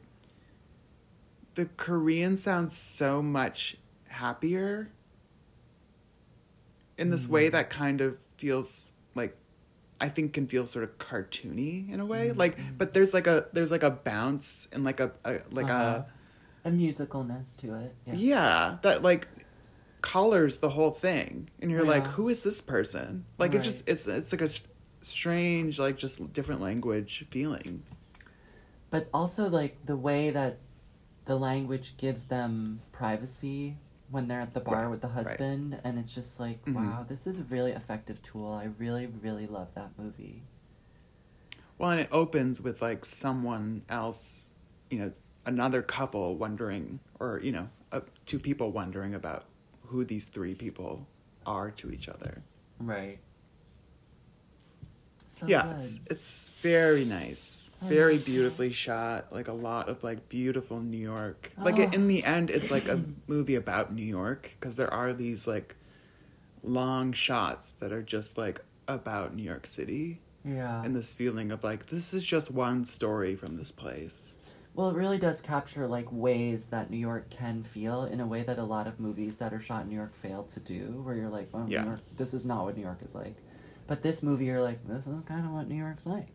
the Korean sounds so much happier in this mm. way that kind of feels like. I think can feel sort of cartoony in a way, mm-hmm. like. But there's like a there's like a bounce and like a, a like uh-huh. a a musicalness to it. Yeah. yeah, that like colors the whole thing, and you're yeah. like, who is this person? Like right. it just it's it's like a strange like just different language feeling. But also like the way that the language gives them privacy. When they're at the bar right, with the husband, right. and it's just like, mm-hmm. wow, this is a really effective tool. I really, really love that movie. Well, and it opens with, like, someone else, you know, another couple wondering, or, you know, uh, two people wondering about who these three people are to each other. Right. So yeah, good. It's, it's very nice. Oh, very beautifully shot, like a lot of like beautiful New York. Like oh. it, in the end, it's like a movie about New York because there are these like long shots that are just like about New York City. Yeah. And this feeling of like, this is just one story from this place. Well, it really does capture, like, ways that New York can feel in a way that a lot of movies that are shot in New York fail to do, where you're like, well, yeah. New York, this is not what New York is like. But this movie, you're like, this is kind of what New York's like.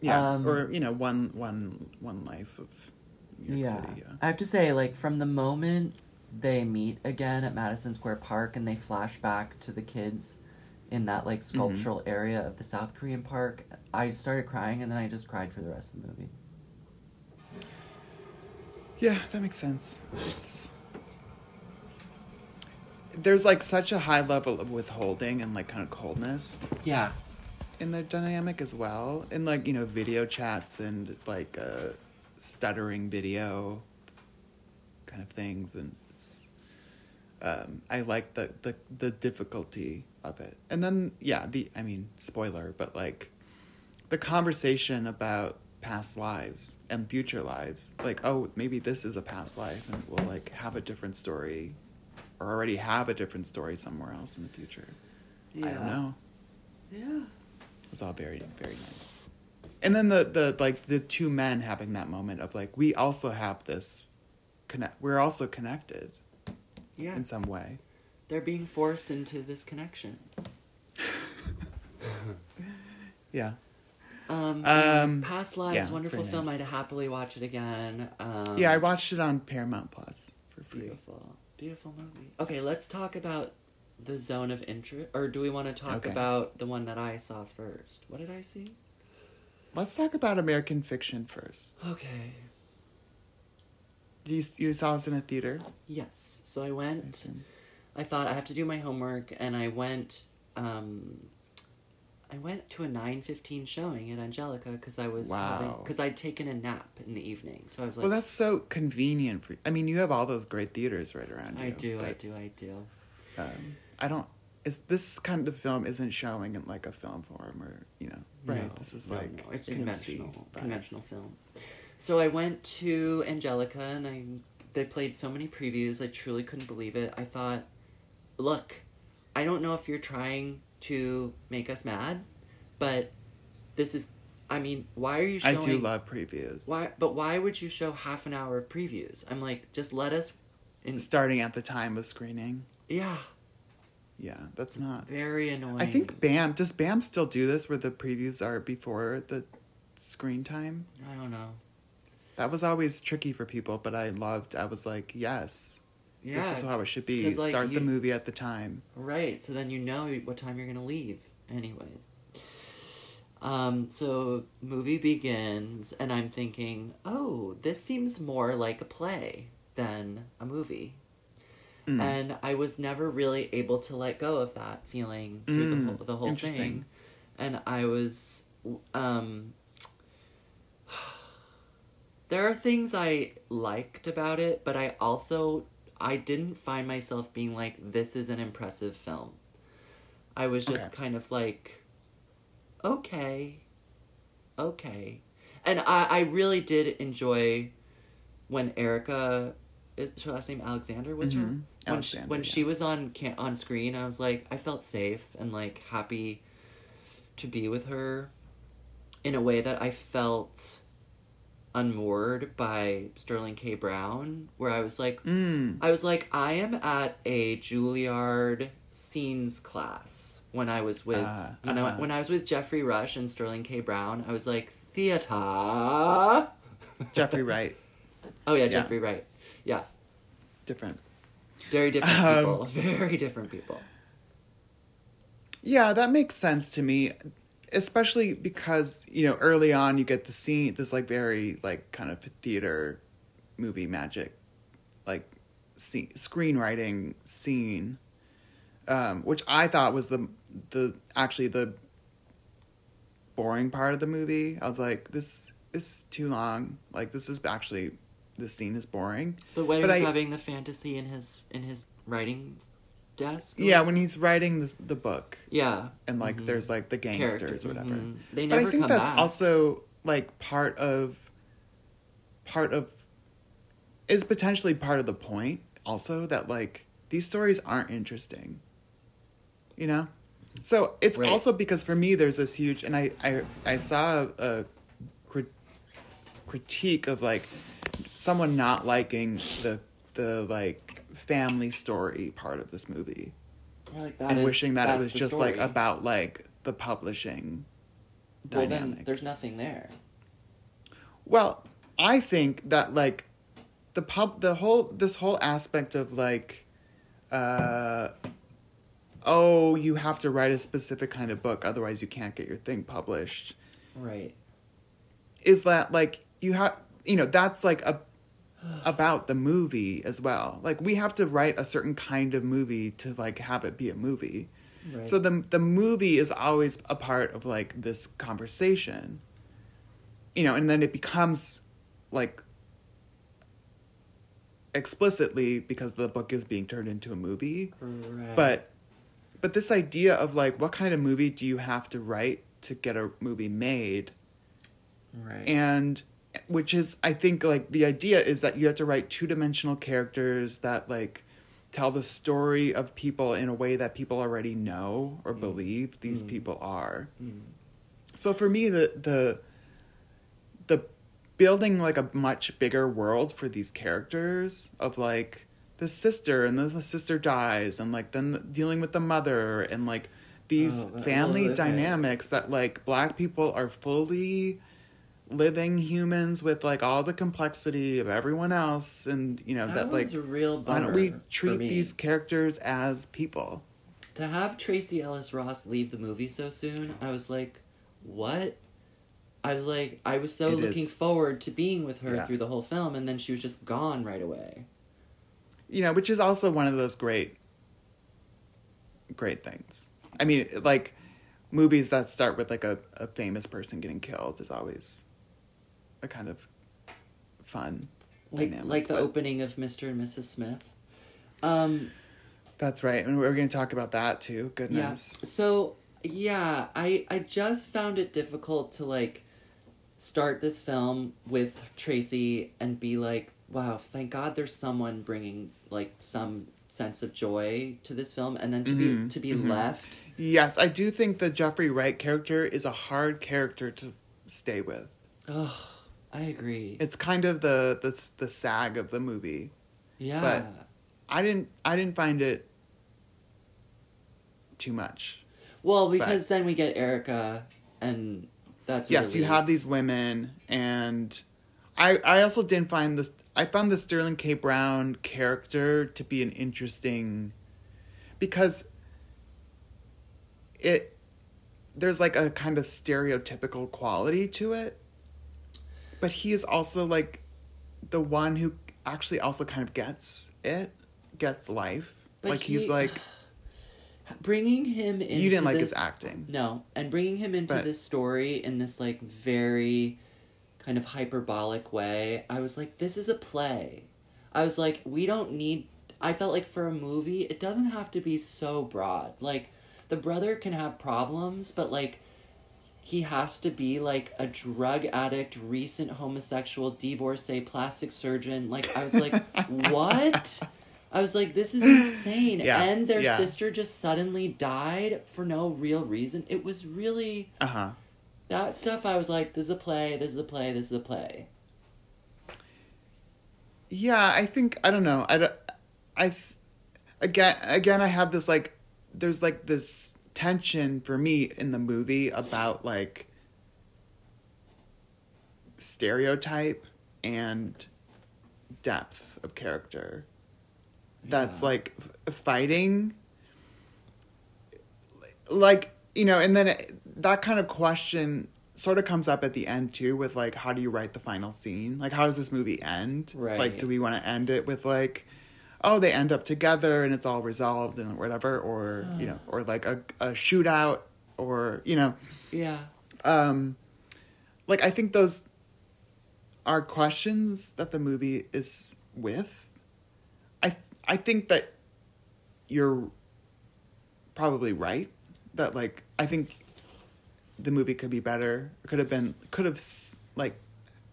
yeah, um, or, you know, one, one, one life of New York yeah. City. Yeah, I have to say, like, from the moment they meet again at Madison Square Park and they flash back to the kids in that, like, sculptural mm-hmm. area of the South Korean park, I started crying, and then I just cried for the rest of the movie. Yeah, that makes sense. It's... There's, like, such a high level of withholding and, like, kind of coldness. Yeah. In their dynamic as well. In, like, you know, video chats and, like, uh, stuttering video kind of things. And it's... Um, I like the, the, the difficulty of it. And then, yeah, the... I mean, spoiler, but, like... the conversation about past lives and future lives, like, oh, maybe this is a past life and we'll, like, have a different story or already have a different story somewhere else in the future. Yeah. I don't know. Yeah. It was all very, very nice. And then the, the like, the two men having that moment of, like, we also have this connect. We're also connected. Yeah. In some way. They're being forced into this connection. yeah. Um, um Past Lives, yeah, wonderful film. Nice. I'd happily watch it again. Um, yeah, I watched it on Paramount Plus for free. Beautiful, beautiful movie. Okay, let's talk about the Zone of Interest, or do we want to talk okay. about the one that I saw first? What did I see? Let's talk about American Fiction first. Okay. You you saw us in a theater? Yes. So I went. Amazing. I thought I have to do my homework, and I went. Um, I went to a nine fifteen showing at Angelica because I was wow. because I'd taken a nap in the evening, so I was like, well, that's so convenient for you. I mean, you have all those great theaters right around you. I do, but, I do, I do. Um, I don't. Is this kind of film isn't showing in like a film form or you know right? No, this is no, like no. It's conventional, conventional film. So I went to Angelica and I they played so many previews. I truly couldn't believe it. I thought, look, I don't know if you're trying to make us mad, but this is, I mean, why are you showing... I do love previews. Why? But why would you show half an hour of previews? I'm like, just let us... In- Starting at the time of screening? Yeah. Yeah, that's not... Very annoying. I think B A M... Does B A M still do this where the previews are before the screen time? I don't know. That was always tricky for people, but I loved... I was like, yes... Yeah, this is how it should be. Like, Start you, the movie at the time. Right, so then you know what time you're going to leave. Anyways. Um, so, movie begins, and I'm thinking, oh, this seems more like a play than a movie. Mm. And I was never really able to let go of that feeling through mm. the whole, the whole thing. And I was... Um, there are things I liked about it, but I also... I didn't find myself being like, this is an impressive film. I was just okay. kind of like, okay, okay. And I, I really did enjoy when Erica, is her last name Alexander, was mm-hmm. her? When Alexander, she, when yeah. she was on can, on screen, I was like, I felt safe and like happy to be with her in a way that I felt... unmoored by Sterling K. Brown, where I was like, mm. I was like, I am at a Juilliard scenes class when I was with, uh, you know, uh-huh. when I was with Jeffrey Rush and Sterling K. Brown, I was like, theater. Jeffrey Wright. oh yeah, yeah, Jeffrey Wright. Yeah. Different. Very different um, people. Very different people. Yeah, that makes sense to me. Especially because, you know, early on you get the scene, this, like, very, like, kind of theater movie magic, like, scene, screenwriting scene, um, which I thought was the, the, actually the boring part of the movie. I was like, this is too long. Like, this is actually, this scene is boring. The way but he was I, having the fantasy in his, in his writing desk? Yeah, when he's writing this, the book. Yeah. And, like, mm-hmm. there's, like, the gangsters Character. Or whatever. Mm-hmm. They never But I think come that's back. Also, like, part of... Part of... Is potentially part of the point, also, that, like, these stories aren't interesting. You know? So, it's right. also because, for me, there's this huge... And I, I, I saw a, a critique of like someone not liking the the like family story part of this movie, like, that and is, wishing that it was just story. Like about like the publishing well, dynamic. Then there's nothing there. Well, I think that like the pub, the whole this whole aspect of like, uh, oh, you have to write a specific kind of book, otherwise you can't get your thing published. Right. Is that like you have you know that's like a about the movie as well. Like we have to write a certain kind of movie to like have it be a movie. Right. So the the movie is always a part of like this conversation. You know, and then it becomes like explicitly because the book is being turned into a movie. Right. But but this idea of like what kind of movie do you have to write to get a movie made? Right. And which is, I think, like, the idea is that you have to write two-dimensional characters that, like, tell the story of people in a way that people already know or mm. believe these mm. people are. Mm. So for me, the, the the building, like, a much bigger world for these characters of, like, the sister, and then the sister dies, and, like, then the, dealing with the mother, and, like, these oh, family dynamics that, like, Black people are fully living humans with like all the complexity of everyone else, and you know that, that like a real why don't we treat these characters as people? To have Tracy Ellis Ross leave the movie so soon, I was like, what? I was like, I was so it looking is. forward to being with her yeah. through the whole film, and then she was just gone right away. You know, which is also one of those great, great things. I mean, like movies that start with like a, a famous person getting killed is always a kind of fun like, dynamic. Like the but, opening of Mister and Missus Smith. Um, that's right. And we're going to talk about that too. Goodness. Yeah. So, yeah, I, I just found it difficult to like start this film with Tracy and be like, wow, thank God there's someone bringing like some sense of joy to this film, and then to mm-hmm. be, to be mm-hmm. left. Yes. I do think the Jeffrey Wright character is a hard character to stay with. Ugh. I agree. It's kind of the, the the sag of the movie. Yeah. But I didn't I didn't find it too much. Well, because but, then we get Erica, and that's Yes, really... you have these women, and I I also didn't find this I found the Sterling K. Brown character to be an interesting, because it there's like a kind of stereotypical quality to it. But he is also, like, the one who actually also kind of gets it, gets life. But like, he, he's, like... Bringing him into this... You didn't like this, his acting. No. And bringing him into but, this story in this, like, very kind of hyperbolic way, I was like, this is a play. I was like, we don't need... I felt like for a movie, it doesn't have to be so broad. Like, the brother can have problems, but, like... He has to be, like, a drug addict, recent homosexual, divorcee, plastic surgeon. Like, I was like, what? I was like, this is insane. Yeah, and their yeah. sister just suddenly died for no real reason. It was really... Uh-huh. That stuff, I was like, this is a play, this is a play, this is a play. Yeah, I think... I don't know. I... Don't, I again, again, I have this, like... There's, like, this... tension for me in the movie about like stereotype and depth of character that's yeah. like f- fighting like you know and then it, that kind of question sort of comes up at the end too with like how do you write the final scene, like how does this movie end, right? Like do we want to end it with like, oh, they end up together and it's all resolved and whatever, or, you know, or like a, a shootout or, you know. Yeah. Um, like, I think those are questions that the movie is with. I I think that you're probably right. That, like, I think the movie could be better. It could have been, could have, like,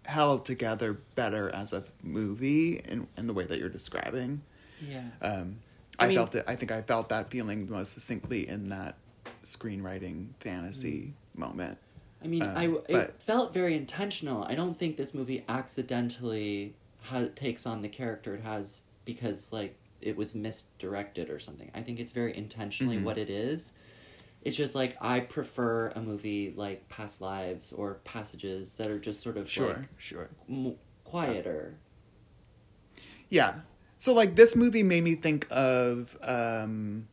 held together better as a movie in, in the way that you're describing. Yeah. Um, I, I mean, felt it. I think I felt that feeling most succinctly in that screenwriting fantasy mm-hmm. moment. I mean, uh, I, it but... felt very intentional. I don't think this movie accidentally ha- takes on the character it has because, like, it was misdirected or something. I think it's very intentionally mm-hmm. what it is. It's just, like, I prefer a movie like Past Lives or Passages that are just sort of, sure, like, sure. M- quieter. Yeah. So, like, this movie made me think of um,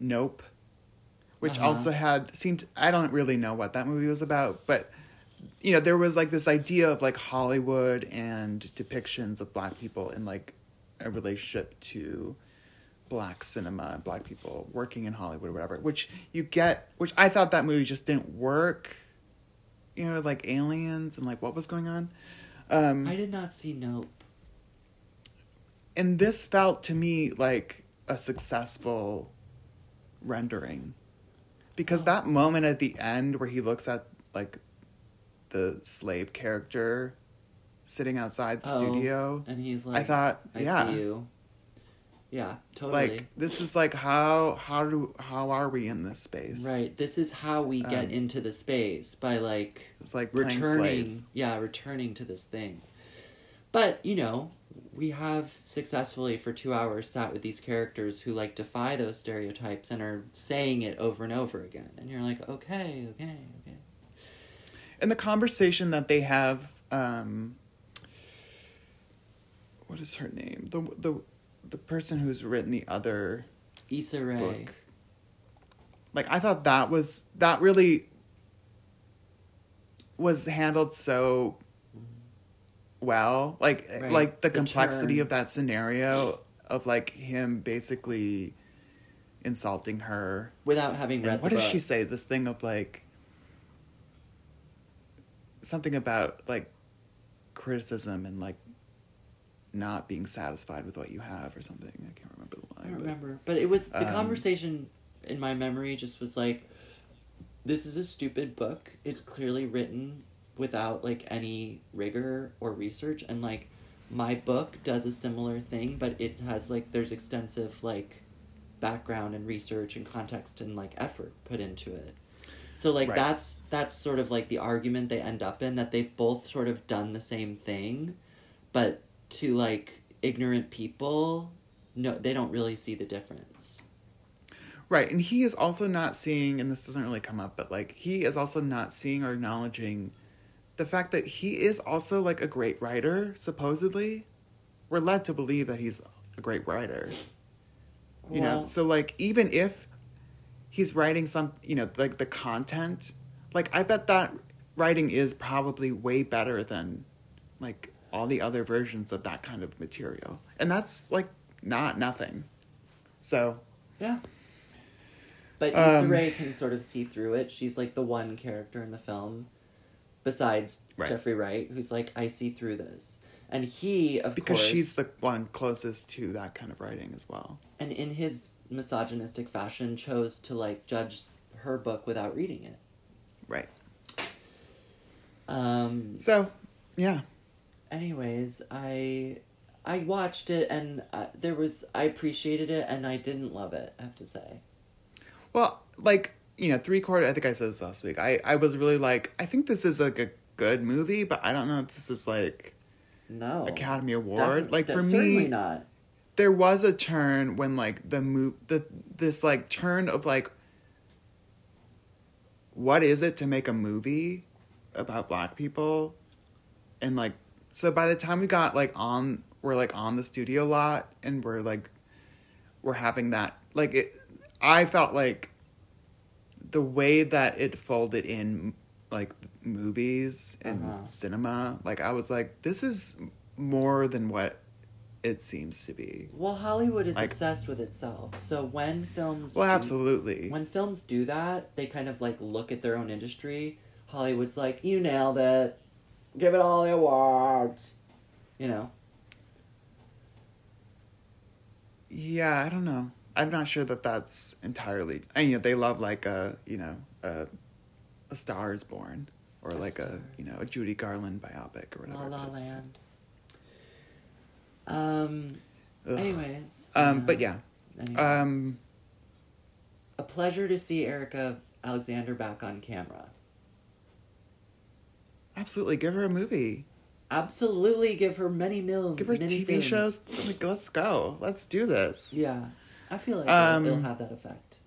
Nope, which uh-huh. also had seemed... I don't really know what that movie was about, but, you know, there was, like, this idea of, like, Hollywood and depictions of Black people in, like, a relationship to... Black cinema, Black people working in Hollywood or whatever, which you get, which I thought that movie just didn't work, you know, like Aliens and like what was going on. Um, I did not see Nope. And this felt to me like a successful rendering because oh. that moment at the end where he looks at like the slave character sitting outside the oh, studio. And he's like, I thought, yeah. I see you. Yeah, totally. Like, this is like, how how do how are we in this space? Right. This is how we get um, into the space by, like, it's like returning. Yeah, returning to this thing. But, you know, we have successfully for two hours sat with these characters who, like, defy those stereotypes and are saying it over and over again. And you're like, okay, okay, okay. And the conversation that they have, um, what is her name? The the... The person who's written the other Issa Rae book. Like, I thought that was... That really was handled so well. Like, right. like the, the complexity turn. Of that scenario of, like, him basically insulting her. Without having and read the book. What did she say? This thing of, like... Something about, like, criticism and, like, not being satisfied with what you have or something. I can't remember the line. I don't but, remember. But it was... The um, conversation in my memory just was like, this is a stupid book. It's clearly written without, like, any rigor or research. And, like, my book does a similar thing, but it has, like... There's extensive, like, background and research and context and, like, effort put into it. So, like, right. that's that's sort of, like, the argument they end up in, that they've both sort of done the same thing, but... to like ignorant people, no, they don't really see the difference. Right. And he is also not seeing, and this doesn't really come up, but like he is also not seeing or acknowledging the fact that he is also like a great writer, supposedly. We're led to believe that he's a great writer. You well, know, so like even if he's writing some, you know, like the content, like I bet that writing is probably way better than like all the other versions of that kind of material. And that's, like, not nothing. So. Yeah. But um, Issa Rae can sort of see through it. She's, like, the one character in the film, besides right. Jeffrey Wright, who's like, I see through this. And he, of because course... Because she's the one closest to that kind of writing as well. And in his misogynistic fashion, chose to, like, judge her book without reading it. Right. Um. So, yeah. Anyways, I I watched it and uh, there was I appreciated it and I didn't love it, I have to say. Well, like, you know, three quarters, I think I said this last week. I, I was really like, I think this is like a good movie, but I don't know if this is like no Academy Award. Def- like for me, not. There was a turn when like the move the this like turn of like what is it to make a movie about Black people and like. So by the time we got, like, on, we're, like, on the studio lot, and we're, like, we're having that, like, it, I felt like the way that it folded in, like, movies and uh-huh. cinema, like, I was like, this is more than what it seems to be. Well, Hollywood is like, obsessed with itself, so when films... Well, do, absolutely. When films do that, they kind of, like, look at their own industry. Hollywood's like, you nailed it. Give it all the awards, you know. Yeah, I don't know. I'm not sure that that's entirely. And you know, they love like a you know a, a Star is Born or a like star. a you know a Judy Garland biopic or whatever. La La Land. Um. Ugh. Anyways. Um. Uh, but yeah. Anyways. Um. A pleasure to see Erica Alexander back on camera. Absolutely. Give her a movie. Absolutely. Give her many mil. Give her T V films. Shows. Like, let's go. Let's do this. Yeah. I feel like um, it'll have that effect.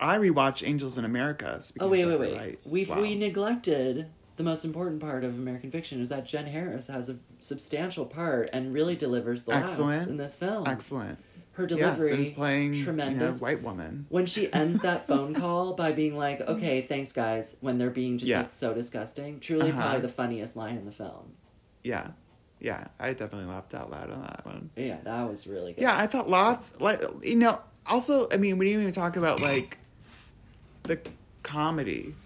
I rewatched Angels in America. Oh, wait, wait, wait. Right. We wow. we neglected the most important part of American Fiction, is that Jen Harris has a substantial part and really delivers the laughs in this film. Excellent. Her delivery, yes, and is playing, tremendous, you know, white woman. When she ends that phone call by being like, "Okay, thanks, guys," when they're being just yeah. like so disgusting. Truly, uh-huh. probably the funniest line in the film. Yeah, yeah, I definitely laughed out loud on that one. Yeah, that was really good. Yeah, I thought lots. Like, you know, also, I mean, we didn't even talk about like the comedy.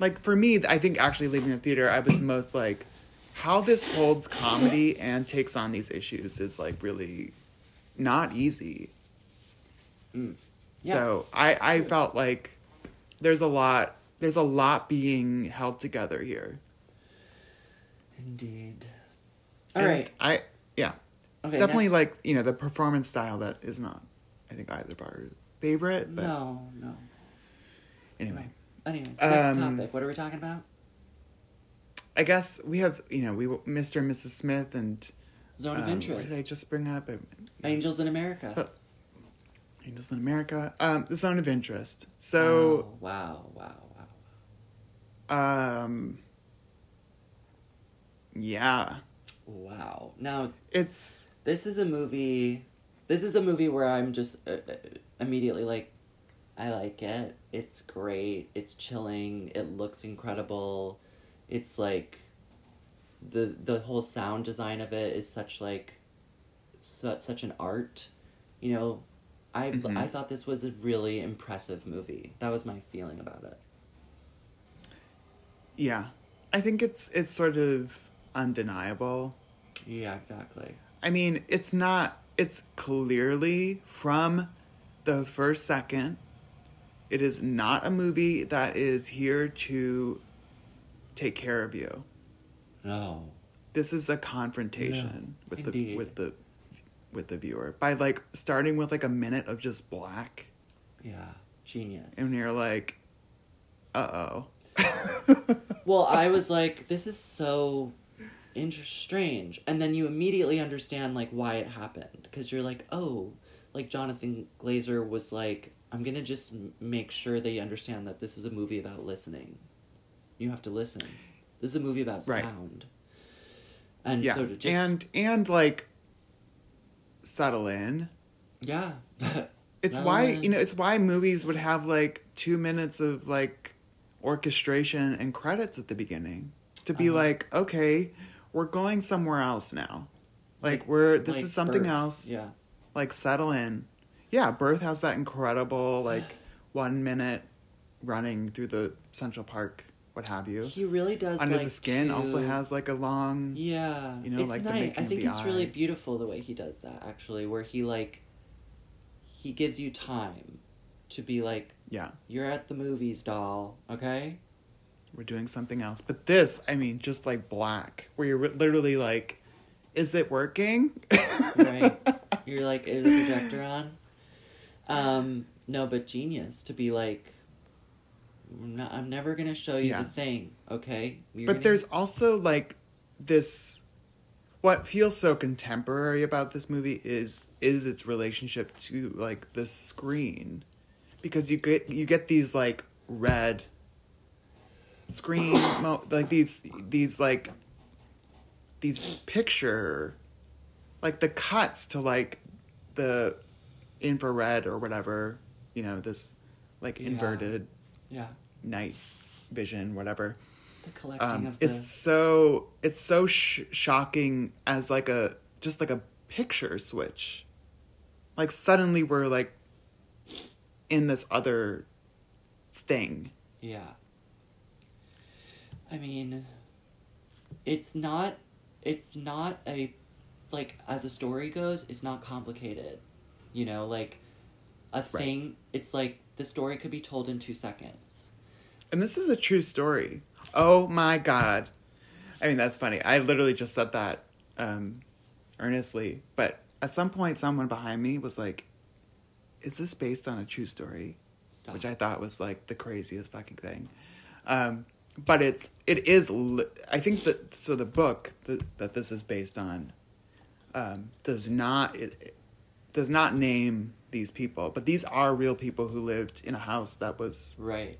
Like for me, I think actually leaving the theater, I was most like, how this holds comedy and takes on these issues is like really. Not easy. Mm. Yeah. So I, I felt like there's a lot there's a lot being held together here. Indeed. All and right. I yeah. Okay, definitely next. Like, you know, the performance style that is not, I think, either of our favorite. But no, no. Anyway. Anyway, so next um, topic. What are we talking about? I guess we have, you know, we Mister and Missus Smith and Zone of um, Interest. What did I just bring up? I, Angels in America. But, Angels in America. Um, the Zone of Interest. So oh, wow, wow, wow. Um. Yeah. Wow. Now it's this is a movie. This is a movie where I'm just uh, immediately like, I like it. It's great. It's chilling. It looks incredible. It's like, the the whole sound design of it is such like. Such, such an art, you know. I mm-hmm. I thought this was a really impressive movie. That was my feeling about it. Yeah, I think it's it's sort of undeniable. Yeah, exactly. I mean, it's not. It's clearly from the first second. It is not a movie that is here to take care of you. No. This is a confrontation yeah. with Indeed. the with the. with the viewer by like starting with like a minute of just black. Yeah. Genius. And you're like, uh-oh. Well, I was like, this is so inter- strange. And then you immediately understand like why it happened. Cause you're like, oh, like Jonathan Glazer was like, I'm going to just m- make sure they understand that this is a movie about listening. You have to listen. This is a movie about right. sound. And yeah. so to just... And, and like, settle in. Yeah. It's why, you know, it's why movies would have like two minutes of like orchestration and credits at the beginning to be uh-huh. like, okay, we're going somewhere else now. Like, like we're, this like is something birth. Else. Yeah. Like settle in. Yeah. Birth has that incredible, like one minute running through the Central Park, what have you. He really does. Under like the Skin to... also has like a long, yeah, you know, it's like nice. The making I think of the it's eye. Really beautiful the way he does that, actually, where he like, he gives you time to be like, yeah, you're at the movies, doll. Okay, we're doing something else. But this, I mean, just like black, where you're literally like, is it working? Right. You're like, is the projector on? Um, no, but genius to be like. No, I'm never going to show you yeah. the thing, okay? You're but gonna... there's also, like, this... What feels so contemporary about this movie is is its relationship to, like, the screen. Because you get you get these, like, red screen... mo- like, these, these, like... These picture... Like, the cuts to, like, the infrared or whatever. You know, this, like, yeah. inverted... Yeah. Night vision, whatever. The collecting um, of the... It's so, it's so sh- shocking as like a, just like a picture switch. Like suddenly we're like in this other thing. Yeah. I mean, it's not, it's not a, like as a story goes, it's not complicated. You know, like a thing, right. It's like, the story could be told in two seconds. And this is a true story. Oh, my God. I mean, that's funny. I literally just said that um, earnestly. But at some point, someone behind me was like, is this based on a true story? Stop. Which I thought was like the craziest fucking thing. Um, but it's, it is, li- I think that, so the book that, that this is based on um, does not, it, it does not name these people, but these are real people who lived in a house that was. Right.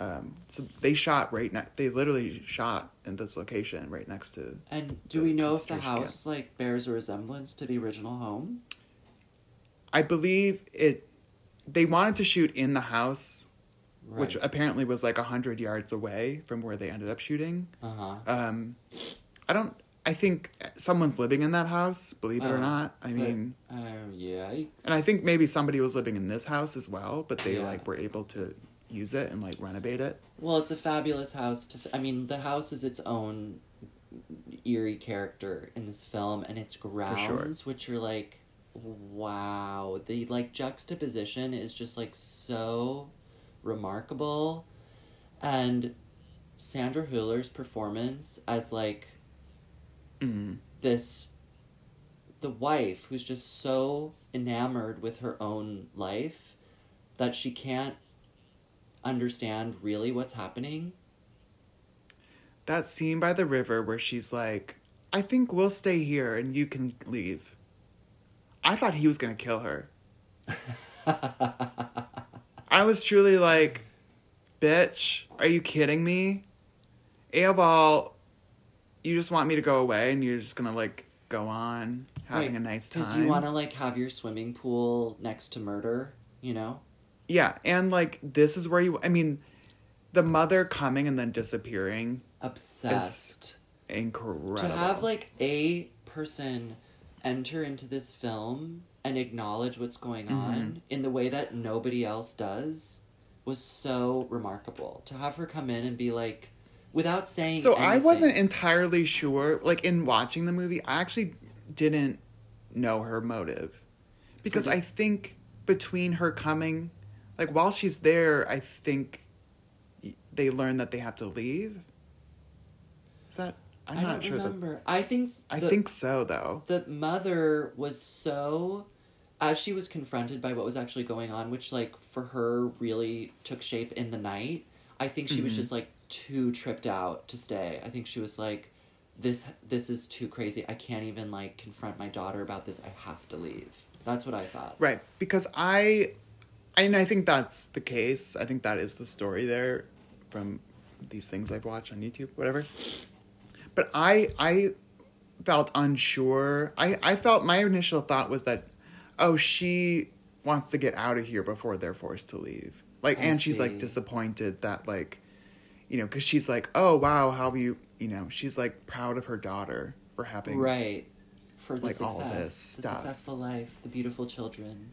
Um, so they shot right next, they literally shot in this location right next to. And do the, we know if the house camp. like bears a resemblance to the original home? I believe it, they wanted to shoot in the house, right. which apparently was like one hundred yards away from where they ended up shooting. Uh-huh. Um, I don't, I think someone's living in that house, believe it uh, or not. I but, mean, um, yikes. And I think maybe somebody was living in this house as well, but they yeah. like were able to use it and like renovate it. Well, it's a fabulous house. To f- I mean, the house is its own eerie character in this film, and its grounds, sure. which are like, wow, the like juxtaposition is just like so remarkable, and Sandra Hüller's performance as like mm. this the wife who's just so enamored with her own life that she can't understand really what's happening. That scene by the river where she's like, I think we'll stay here and you can leave. I thought he was going to kill her. I was truly like, bitch, are you kidding me? Eobal, you just want me to go away and you're just going to, like, go on having right. a nice time. Because you want to, like, have your swimming pool next to murder, you know? Yeah, and, like, this is where you... I mean, the mother coming and then disappearing. Obsessed. Incredible. To have, like, a person... enter into this film and acknowledge what's going on mm-hmm. in the way that nobody else does was so remarkable. To have her come in and be like, without saying so anything. I wasn't entirely sure, like in watching the movie, I actually didn't know her motive. Because I think between her coming, like while she's there, I think they learn that they have to leave. Is that... I'm I not don't sure remember. That, I think... The, I think so, though. The mother was so... As she was confronted by what was actually going on, which, like, for her really took shape in the night, I think she mm-hmm. was just, like, too tripped out to stay. I think she was like, this this is too crazy. I can't even, like, confront my daughter about this. I have to leave. That's what I thought. Right. Because I... And I think that's the case. I think that is the story there from these things I've watched on YouTube, whatever. But I I felt unsure. I, I felt my initial thought was that, oh, she wants to get out of here before they're forced to leave. Like, I and see. She's, like, disappointed that, like, you know, because she's like, oh, wow, how have you, you know, she's, like, proud of her daughter for having, right, for the like, success, all this stuff. The successful life, the beautiful children,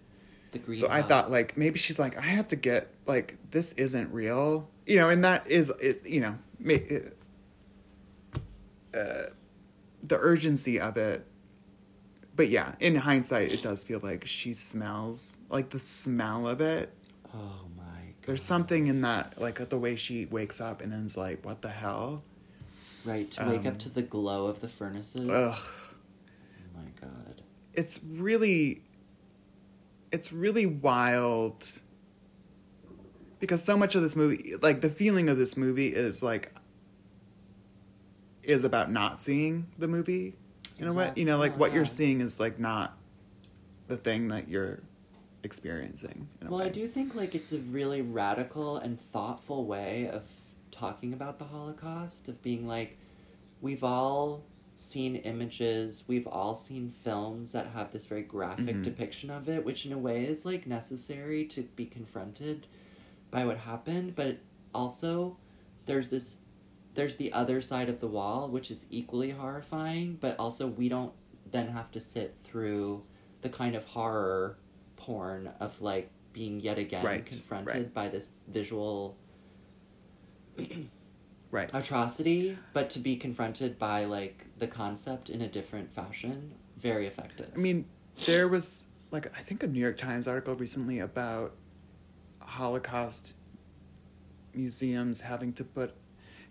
the green So house. I thought, like, maybe she's like, I have to get, like, this isn't real. You know, and that is, it, you know, it, Uh, the urgency of it. But yeah, in hindsight, it does feel like she smells, like the smell of it. Oh my God. There's something in that, like the way she wakes up and then's like, what the hell? Right, to um, wake up to the glow of the furnaces. Ugh. Oh my God. It's really, it's really wild because so much of this movie, like the feeling of this movie is like, is about not seeing the movie in exactly. a way. You know, like, oh, what yeah. you're seeing is, like, not the thing that you're experiencing. In a well, way. I do think, like, it's a really radical and thoughtful way of talking about the Holocaust, of being like, we've all seen images, we've all seen films that have this very graphic mm-hmm. depiction of it, which in a way is, like, necessary to be confronted by what happened, but also there's this... There's the other side of the wall, which is equally horrifying, but also we don't then have to sit through the kind of horror porn of, like, being yet again right, confronted right. by this visual right. atrocity, but to be confronted by, like, the concept in a different fashion, very effective. I mean, there was, like, I think a New York Times article recently about Holocaust museums having to put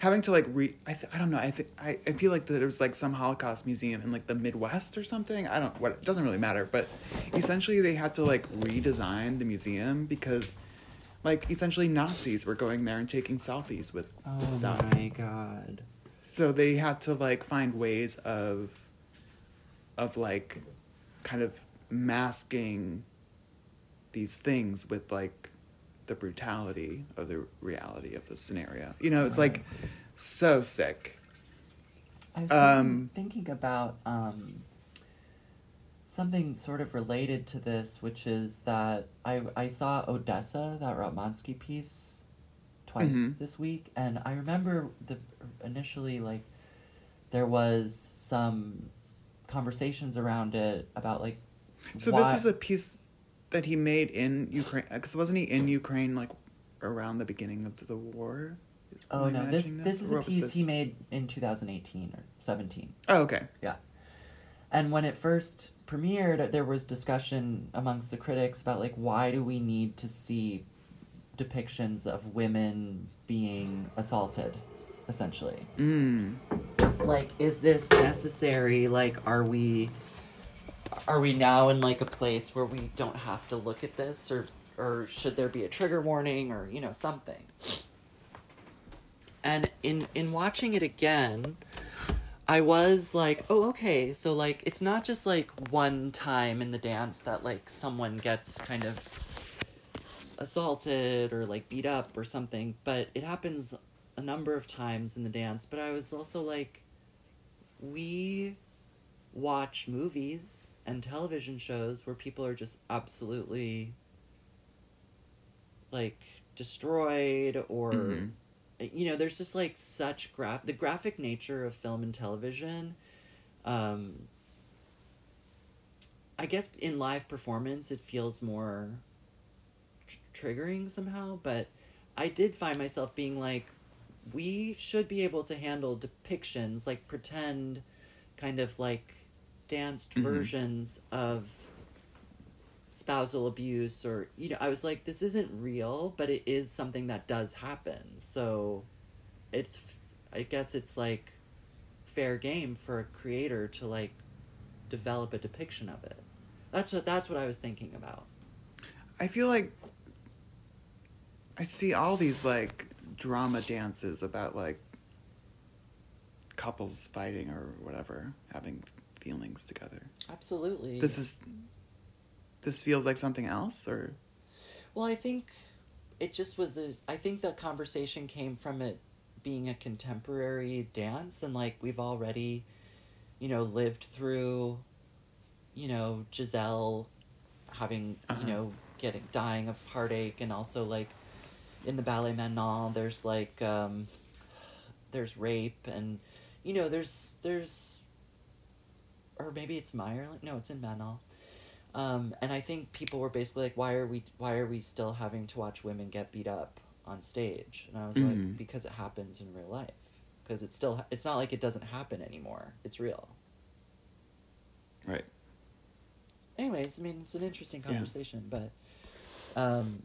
Having to, like, re... I, th- I don't know. I, th- I I feel like there was, like, some Holocaust museum in, like, the Midwest or something. I don't... What, it doesn't really matter. But essentially, they had to, like, redesign the museum because like, essentially Nazis were going there and taking selfies with oh the stuff. Oh, my God. So they had to, like, find ways of, of, like, kind of masking these things with, like, the brutality of the reality of the scenario. You know, it's, like, so sick. I was um, thinking about um, something sort of related to this, which is that I I saw Odessa, that Ratmansky piece, twice mm-hmm. this week, and I remember the initially, like, there was some conversations around it about, like, so why... this is a piece that he made in Ukraine, because wasn't he in Ukraine, like, around the beginning of the war? Oh, no, this this, this is a piece this? he made in two thousand eighteen or seventeen. Oh, okay. Yeah. And when it first premiered, there was discussion amongst the critics about, like, why do we need to see depictions of women being assaulted, essentially? Mm. Like, is this necessary? Like, are we are we now in, like, a place where we don't have to look at this? Or, or should there be a trigger warning or, you know, something? And in, in watching it again, I was like, oh, okay, so, like, it's not just, like, one time in the dance that, like, someone gets kind of assaulted or, like, beat up or something, but it happens a number of times in the dance. But I was also like, we watch movies and television shows where people are just absolutely, like, destroyed or... Mm-hmm. You know, there's just, like, such... Gra- the graphic nature of film and television, um, I guess in live performance, it feels more tr- triggering somehow, but I did find myself being like, we should be able to handle depictions, like, pretend kind of, like, danced mm-hmm. versions of spousal abuse or, you know, I was like, this isn't real, but it is something that does happen. So it's, I guess it's, like, fair game for a creator to, like, develop a depiction of it. That's what, that's what I was thinking about. I feel like I see all these, like, drama dances about, like, couples fighting or whatever, having feelings together. Absolutely. This is... This feels like something else, or? Well, I think it just was a... I think the conversation came from it being a contemporary dance, and, like, we've already, you know, lived through, you know, Giselle having, uh-huh. you know, getting dying of heartache, and also, like, in the ballet Manon, there's, like, um, there's rape, and, you know, there's, there's, or maybe it's Meyer, no, it's in Manon. Um, and I think people were basically like, why are we why are we still having to watch women get beat up on stage? And I was mm-hmm. like, because it happens in real life. Because it's still it's not like it doesn't happen anymore. It's real. Right. Anyways, I mean, it's an interesting conversation, yeah. but um,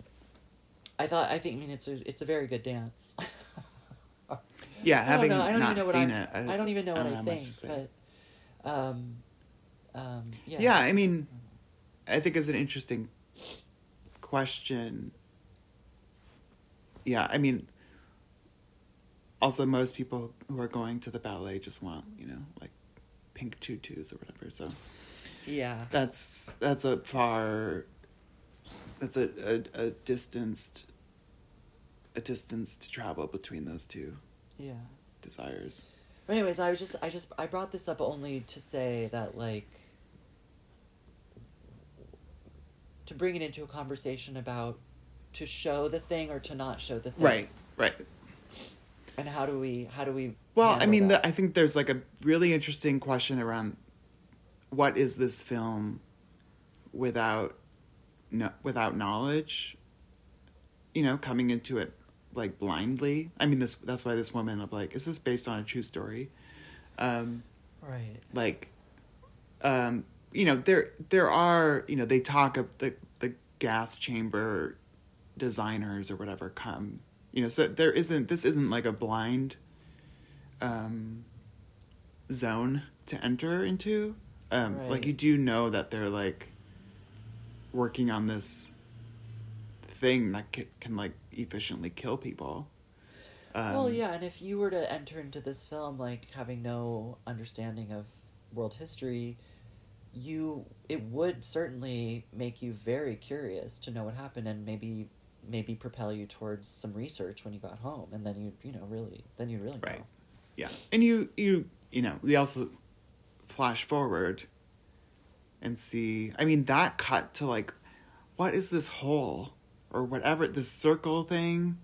I thought I think I mean it's a it's a very good dance. yeah, having I don't know, I don't not seen it, I, I don't even know I what I think, but um, um, yeah. Yeah, I mean. I think it's an interesting question. Yeah, I mean, also most people who are going to the ballet just want, you know, like pink tutus or whatever. So yeah, that's that's a far, that's a a, a distanced, a distance to travel between those two. Yeah. Desires. But anyways, I was just I just I brought this up only to say that, like, to bring it into a conversation about to show the thing or to not show the thing. Right, right. And how do we, how do we... Well, I mean, the, I think there's, like, a really interesting question around what is this film without, no, without knowledge, you know, coming into it, like, blindly. I mean, this that's why this woman, I'm like, is this based on a true story? Um, right. Like, um... You know, there there are, you know, they talk of the, the gas chamber designers or whatever come, you know, so there isn't, this isn't like a blind um, zone to enter into. Um, right. Like, you do know that they're, like, working on this thing that c- can like efficiently kill people. Um, well, yeah, and if you were to enter into this film like having no understanding of world history, you it would certainly make you very curious to know what happened, and maybe maybe propel you towards some research when you got home, and then you you know really then you really know. Right. Yeah, and you you you know we also flash forward and see. I mean, that cut to like, what is this hole or whatever, this circle thing?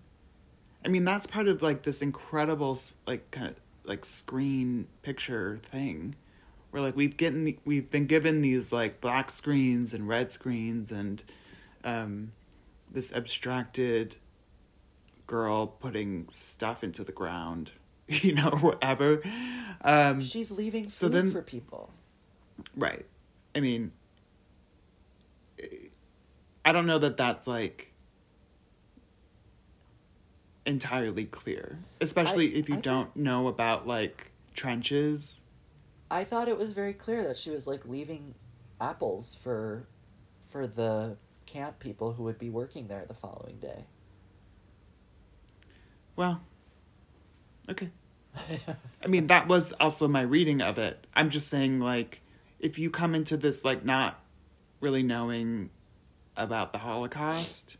I mean, that's part of like this incredible like kind of like screen picture thing, where like we've getting the, we've been given these like black screens and red screens and um, this abstracted girl putting stuff into the ground, you know, whatever. Um, She's leaving food so then, for people. Right. I mean, I don't know that that's like entirely clear, especially I, if you I don't th- know about like trenches. I thought it was very clear that she was like leaving apples for for the camp people who would be working there the following day. Well, okay. I mean, that was also my reading of it. I'm just saying, like, if you come into this, like, not really knowing about the Holocaust.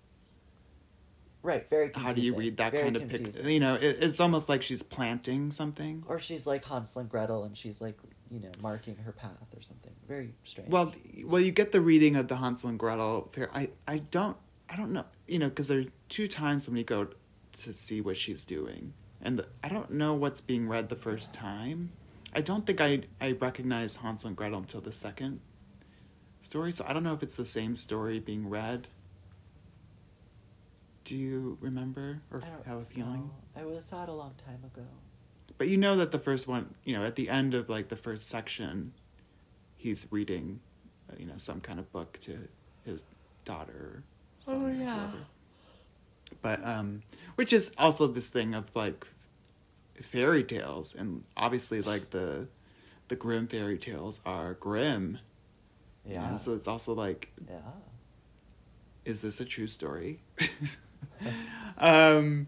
Right, very confusing. How do you read that very kind of picture? You know, it, it's almost like she's planting something. Or she's like Hansel and Gretel, and she's like, you know, marking her path or something. Very strange. Well, well, you get the reading of the Hansel and Gretel. I, I don't, I don't know, you know, because there are two times when we go to see what she's doing. And the, I don't know what's being read the first time. I don't think I I recognize Hansel and Gretel until the second story. So I don't know if it's the same story being read. Do you remember or have a feeling? No, I was saw it a long time ago. But you know that the first one, you know, at the end of like the first section, he's reading, you know, some kind of book to his daughter. Or oh yeah. Or but um, which is also this thing of like fairy tales, and obviously like the the grim fairy tales are grim. Yeah. You know? So it's also like, yeah. Is this a true story? um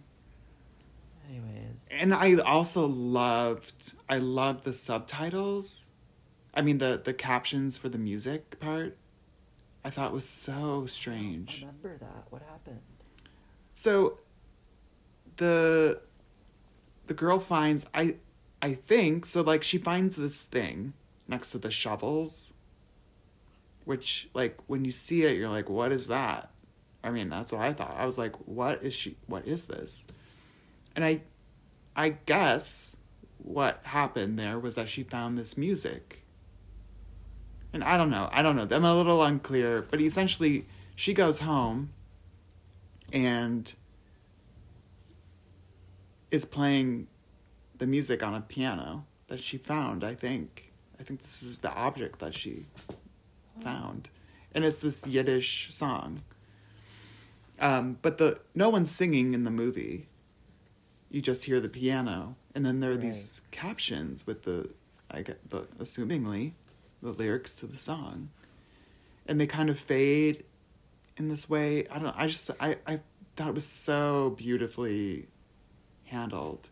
anyways and I also loved I loved the subtitles. I mean the the captions for the music part I thought was so strange. I remember that. What happened? So the the girl finds I I think so like she finds this thing next to the shovels, which like when you see it you're like, what is that? I mean, that's what I thought. I was like, what is she, what is this? And I I guess what happened there was that she found this music. And I don't know. I don't know. I'm a little unclear. But essentially, she goes home and is playing the music on a piano that she found, I think. I think this is the object that she found. And it's this Yiddish song. Um, but the no one's singing in the movie. You just hear the piano, and then there are right. these captions with the, I get the assumingly, the lyrics to the song, and they kind of fade, in this way. I don't. I just. I. I thought it was so beautifully handled,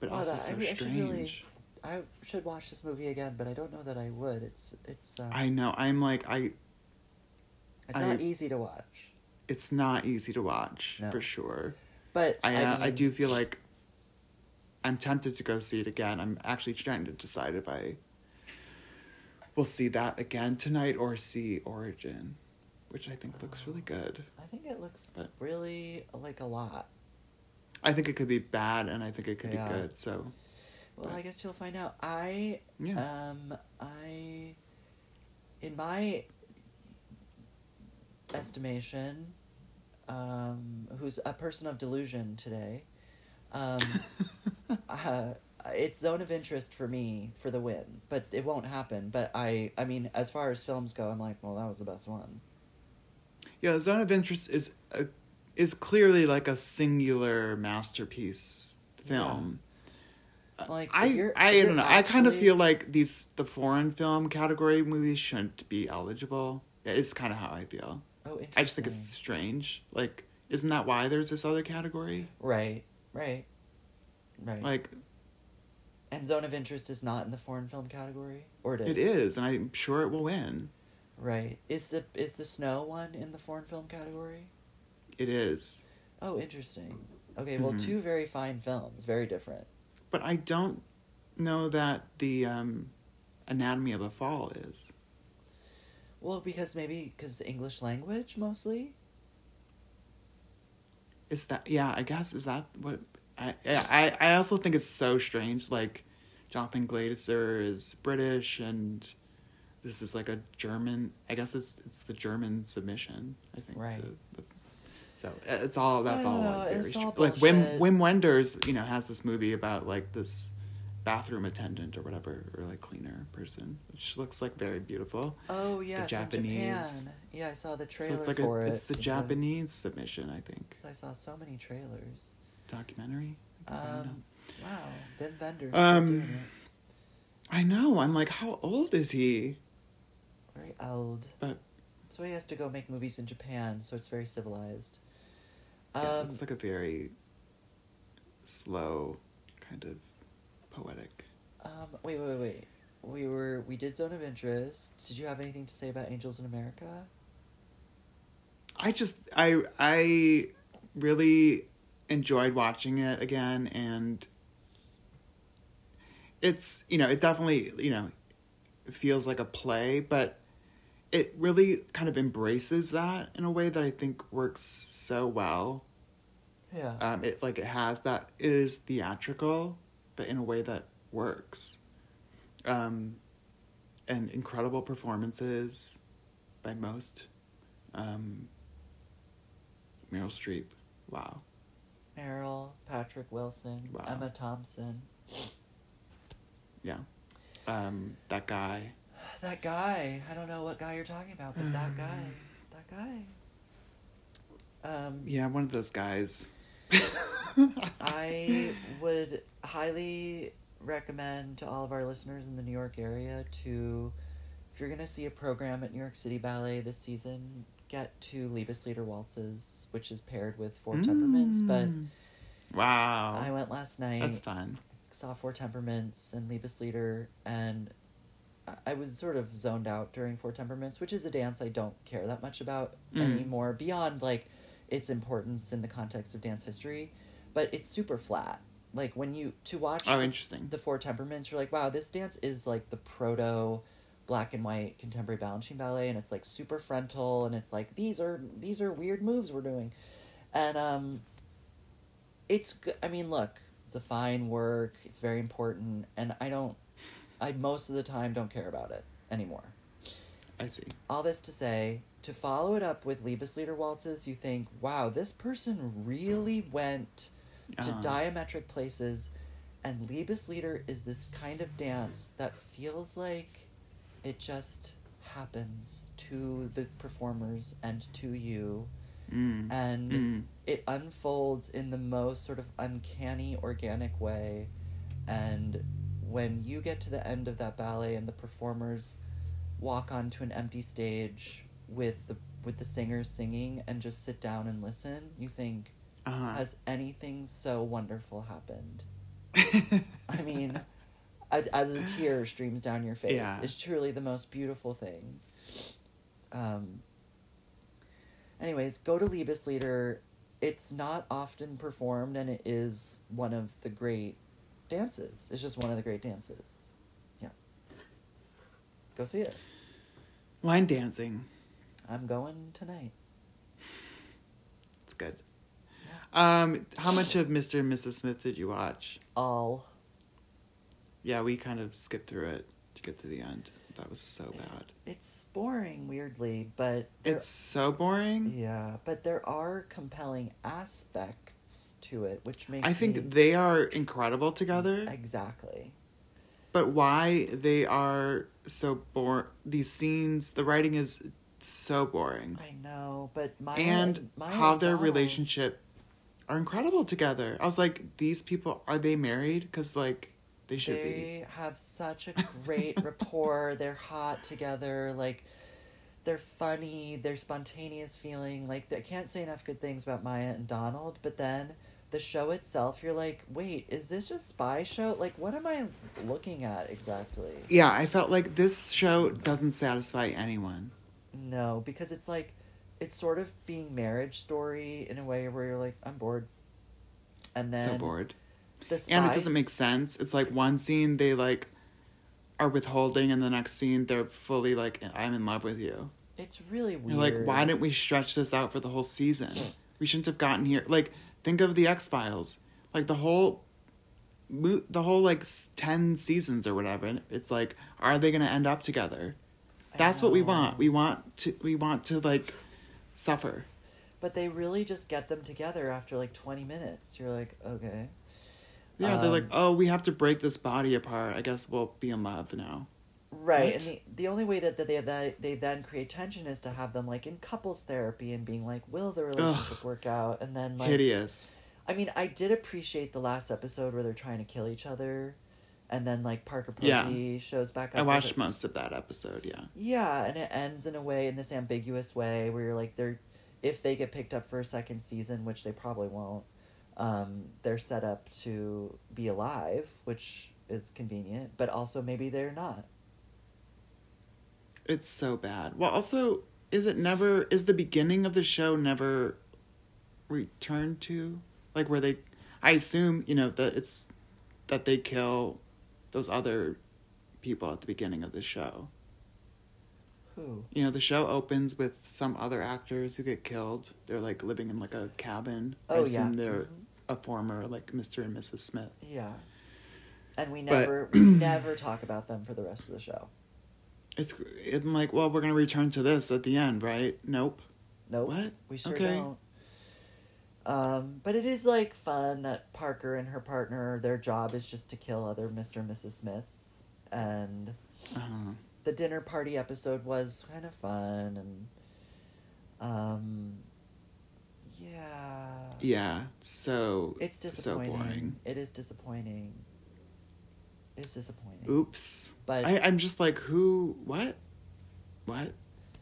but oh, also that, so I, strange. I should, really, I should watch this movie again, but I don't know that I would. It's. It's. Um, I know. I'm like I. It's I, not easy to watch. It's not easy to watch, no. for sure. But I I, mean, I do feel like I'm tempted to go see it again. I'm actually trying to decide if I will see that again tonight or see Origin, which I think looks really good. I think it looks but really like a lot. I think it could be bad, and I think it could yeah. be good. So, well, but. I guess you'll find out. I yeah. um I in my estimation. Um, who's a person of delusion today. Um, uh, it's Zone of Interest for me for the win, but it won't happen. But I, I mean, as far as films go, I'm like, well, that was the best one. Yeah, Zone of Interest is a, is clearly like a singular masterpiece film. Yeah. Like I, you're, I, you're I don't know. Actually... I kind of feel like these the foreign film category movies shouldn't be eligible. It's kind of how I feel. Oh, interesting. I just think it's strange. Like, isn't that why there's this other category? Right, right, right. Like, and Zone of Interest is not in the foreign film category, or it is? It is, and I'm sure it will win. Right. Is the is the snow one in the foreign film category? It is. Oh, interesting. Okay, well, mm-hmm. two very fine films, very different. But I don't know that the um, Anatomy of a Fall is. Well, because maybe because English language mostly. Is that yeah? I guess is that what I I I also think it's so strange. Like, Jonathan Glazer is British, and this is like a German. I guess it's it's the German submission. I think right. The, the, so it's all that's all know, like very it's all like Wim Wim Wenders. You know, has this movie about like this bathroom attendant or whatever, or like cleaner person, which looks like very beautiful. Oh yeah, the Japanese. Japan. Yeah, I saw the trailer so it's like for a, it. It's the Japanese the, submission, I think. So I saw so many trailers. Documentary. Um, wow, Ben Bender's um, doing it. I know. I'm like, how old is he? Very old. But so he has to go make movies in Japan. So it's very civilized. Um, yeah, it's like a very slow kind of. Poetic. Um, wait, wait, wait. We were we did Zone of Interest. Did you have anything to say about Angels in America? I just I I really enjoyed watching it again, and it's you know it definitely you know it feels like a play, but it really kind of embraces that in a way that I think works so well. Yeah. Um. It like it has that it is theatrical. But in a way that works. Um, and incredible performances by most. Um, Meryl Streep. Wow. Meryl, Patrick Wilson, wow. Emma Thompson. Yeah. Um, that guy. That guy. I don't know what guy you're talking about, but um, that guy. That guy. Um, yeah, one of those guys. I would highly recommend to all of our listeners in the New York area to, if you're going to see a program at New York City Ballet this season, get to Liebeslieder Waltzes, which is paired with Four mm. Temperaments. But wow, I went last night. That's fun. Saw Four Temperaments and Liebeslieder, and I was sort of zoned out during Four Temperaments, which is a dance I don't care that much about mm. anymore, beyond like its importance in the context of dance history. But it's super flat. Like, when you, to watch oh, interesting. the Four Temperaments, you're like, wow, this dance is, like, the proto black and white contemporary Balanchine ballet, and it's, like, super frontal, and it's, like, these are, these are weird moves we're doing. And, um, it's, good. I mean, look, it's a fine work, it's very important, and I don't, I most of the time don't care about it anymore. I see. All this to say, to follow it up with Liebeslieder Waltzes, you think, wow, this person really went to uh-huh. diametric places, and Liebeslieder is this kind of dance that feels like it just happens to the performers and to you, mm. and mm. it unfolds in the most sort of uncanny, organic way, and when you get to the end of that ballet and the performers walk onto an empty stage with the with the singers singing and just sit down and listen, you think, Uh-huh. has anything so wonderful happened? I mean, as a tear streams down your face, yeah. it's truly the most beautiful thing. Um. Anyways, go to Liebeslieder. It's not often performed, and it is one of the great dances. It's just one of the great dances. Yeah. Go see it. Line dancing. I'm going tonight. It's good. Um, how much of Mister and Missus Smith did you watch? All. Yeah, we kind of skipped through it to get to the end. That was so bad. It's boring, weirdly, but... There, it's so boring? Yeah, but there are compelling aspects to it, which makes I think me... they are incredible together. Exactly. But why they are so boring... These scenes, the writing is so boring. I know, but my... And my how their God. relationship... are incredible together. I was like, these people, are they married? Because, like, they should they be. They have such a great rapport. They're hot together. Like, they're funny, they're spontaneous feeling. Like, I can't say enough good things about Maya and Donald, but then the show itself, you're like, wait, is this a spy show? Like, what am I looking at exactly? Yeah, I felt like this show doesn't satisfy anyone. No, because it's like, it's sort of being Marriage Story in a way where you're like, I'm bored. And then... So bored. The spies, and it doesn't make sense. It's like one scene they like are withholding and the next scene they're fully like, I'm in love with you. It's really weird. You're like, why didn't we stretch this out for the whole season? We shouldn't have gotten here. Like, think of the X-Files. Like, the whole, the whole like ten seasons or whatever. It's like, are they going to end up together? That's what we want. We want to, we want to like suffer. But they really just get them together after like twenty minutes. You're like, okay. Yeah, they're um, like, oh, we have to break this body apart. I guess we'll be in love now. Right. What? And the, the only way that, that they that they then create tension is to have them like in couples therapy and being like, will the relationship Ugh, work out? And then like... Hideous. I mean, I did appreciate the last episode where they're trying to kill each other. And then like Parker Posey yeah. shows back up. I watched most of that episode, yeah. Yeah, and it ends in a way, in this ambiguous way where you're like, they're, if they get picked up for a second season, which they probably won't, um they're set up to be alive, which is convenient, but also maybe they're not. It's so bad. Well, also, is it never is the beginning of the show never returned to, like, where they, I assume, you know, that it's that they kill those other people at the beginning of the show. Who? You know, the show opens with some other actors who get killed. They're, like, living in, like, a cabin. Oh, I assume yeah. they're mm-hmm. a former, like, Mister and Missus Smith. Yeah. And we never but, we never talk about them for the rest of the show. It's I'm like, well, we're going to return to this at the end, right? Nope. Nope. What? We sure okay. don't. Um, but it is, like, fun that Parker and her partner, their job is just to kill other Mister and Missus Smiths. And... Uh-huh. The dinner party episode was kind of fun, and, um, yeah. Yeah, so, it's disappointing. So boring. It is disappointing. It's disappointing. Oops. But I, I'm just like, who, what? What?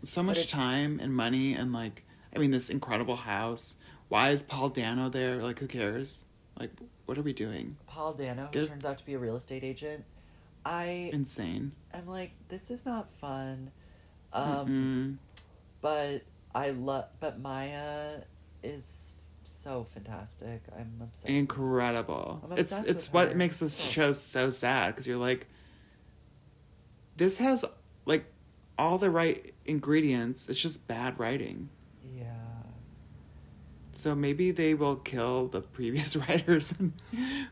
So much it, time and money and, like, I mean, this incredible house. Why is Paul Dano there? Like, who cares? Like, what are we doing? Paul Dano, who Get turns out to be a real estate agent. I insane. I'm like, this is not fun. Um Mm-mm. But I love but Maya is so fantastic. I'm obsessed. Incredible. I'm obsessed it's with it's her. What makes this show so sad, cuz you're like, this has like all the right ingredients. It's just bad writing. Yeah. So maybe they will kill the previous writers and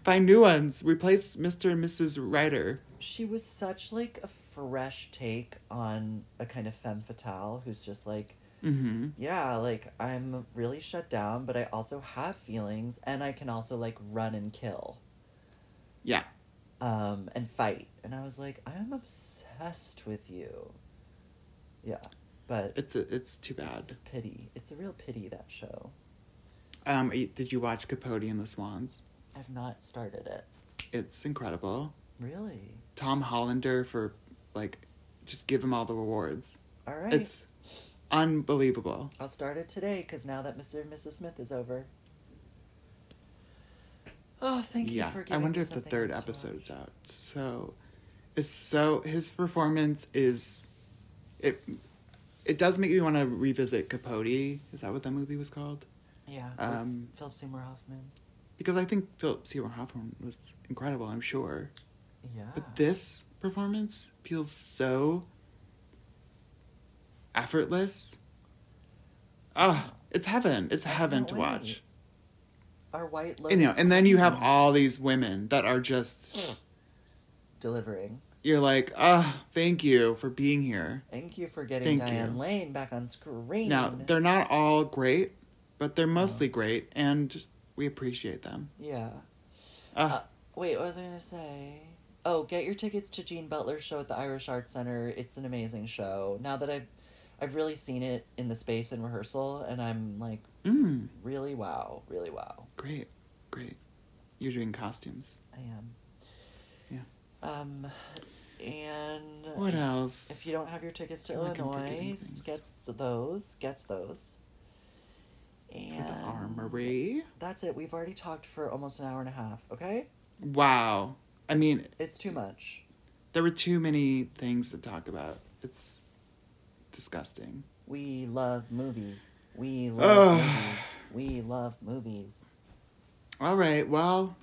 find new ones. Replace Mister and Missus Writer. She was such, like, a fresh take on a kind of femme fatale who's just like, mm-hmm. yeah, like, I'm really shut down, but I also have feelings, and I can also, like, run and kill. Yeah. Um, and fight. And I was like, I'm obsessed with you. Yeah. But... It's a, it's too bad. It's a pity. It's a real pity, that show. Um, did you watch Capote and the Swans? I've not started it. It's incredible. Really? Tom Hollander for, like, just give him all the rewards. All right. It's unbelievable. I'll start it today, because now that Mister and Missus Smith is over. Oh, thank yeah. you for giving me I wonder me if the third episode is out. So, it's so, his performance is, it, it does make me want to revisit Capote. Is that what that movie was called? Yeah, um, Philip Seymour Hoffman. Because I think Philip Seymour Hoffman was incredible, I'm sure. Yeah. But this performance feels so effortless. Ah, oh, it's heaven. It's heaven to wait. watch. Our white lotus. And, you know, and then you have all these women that are just... delivering. You're like, ah, oh, thank you for being here. Thank you for getting thank Diane you. Lane back on screen. Now, they're not all great. But they're mostly oh. great, and we appreciate them. Yeah. Uh, uh, wait, what was I going to say? Oh, get your tickets to Jean Butler's show at the Irish Arts Center. It's an amazing show. Now that I've I've really seen it in the space in rehearsal, and I'm like, mm. really wow, really wow. Great, great. You're doing costumes. I am. Yeah. Um, And what else? If you don't have your tickets to Illinois, gets those, gets those. And the Armory. That's it. We've already talked for almost an hour and a half. Okay. Wow. I it's, mean, it's too much. There were too many things to talk about. It's disgusting. We love movies. We love oh. movies. We love movies. All right. Well.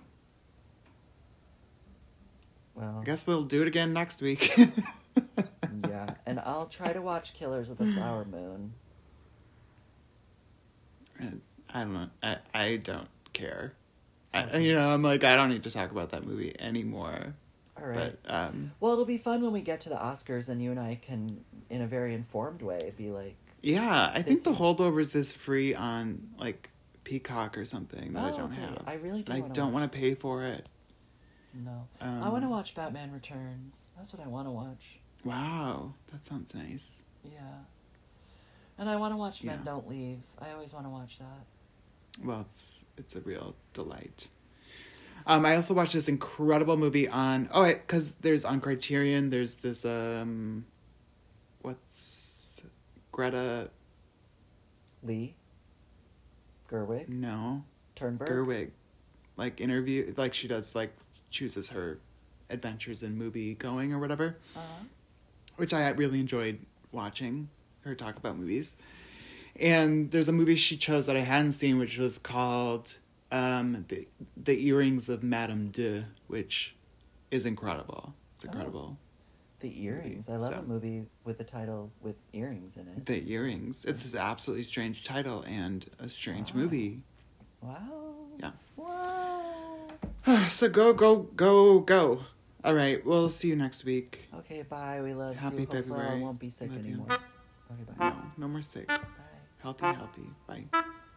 Well, I guess we'll do it again next week. Yeah, and I'll try to watch Killers of the Flower Moon. I don't know. I, I don't care. Okay. I, you know, I'm like, I don't need to talk about that movie anymore. All right. But, um, well, it'll be fun when we get to the Oscars and you and I can, in a very informed way, be like... Yeah, I think The Holdovers is free on, like, Peacock or something that oh, I don't okay. have. I really don't I don't want to pay for it. No. Um, I want to watch Batman Returns. That's what I want to watch. Wow. That sounds nice. Yeah. And I want to watch Men yeah. Don't Leave. I always want to watch that. Well, it's it's a real delight. Um, I also watched this incredible movie on... Oh, because there's on Criterion, there's this... um, What's... Greta... Lee? Gerwig? No. Turnberg? Gerwig. Like, interview... Like, she does, like... chooses her adventures in movie going or whatever, uh-huh. which I really enjoyed watching her talk about movies. And there's a movie she chose that I hadn't seen, which was called um, the the Earrings of Madame De, which is incredible. It's incredible. Oh. The Earrings. Movie. I love so. a movie with a title with earrings in it. The Earrings. It's an absolutely strange title and a strange wow. movie. Wow. Yeah. Wow. So go, go, go, go. All right, we'll see you next week. Okay, bye. We love Happy you. Happy February. I won't be sick love anymore. You. Okay, bye. No, no more sick. Bye. Healthy, healthy. Bye.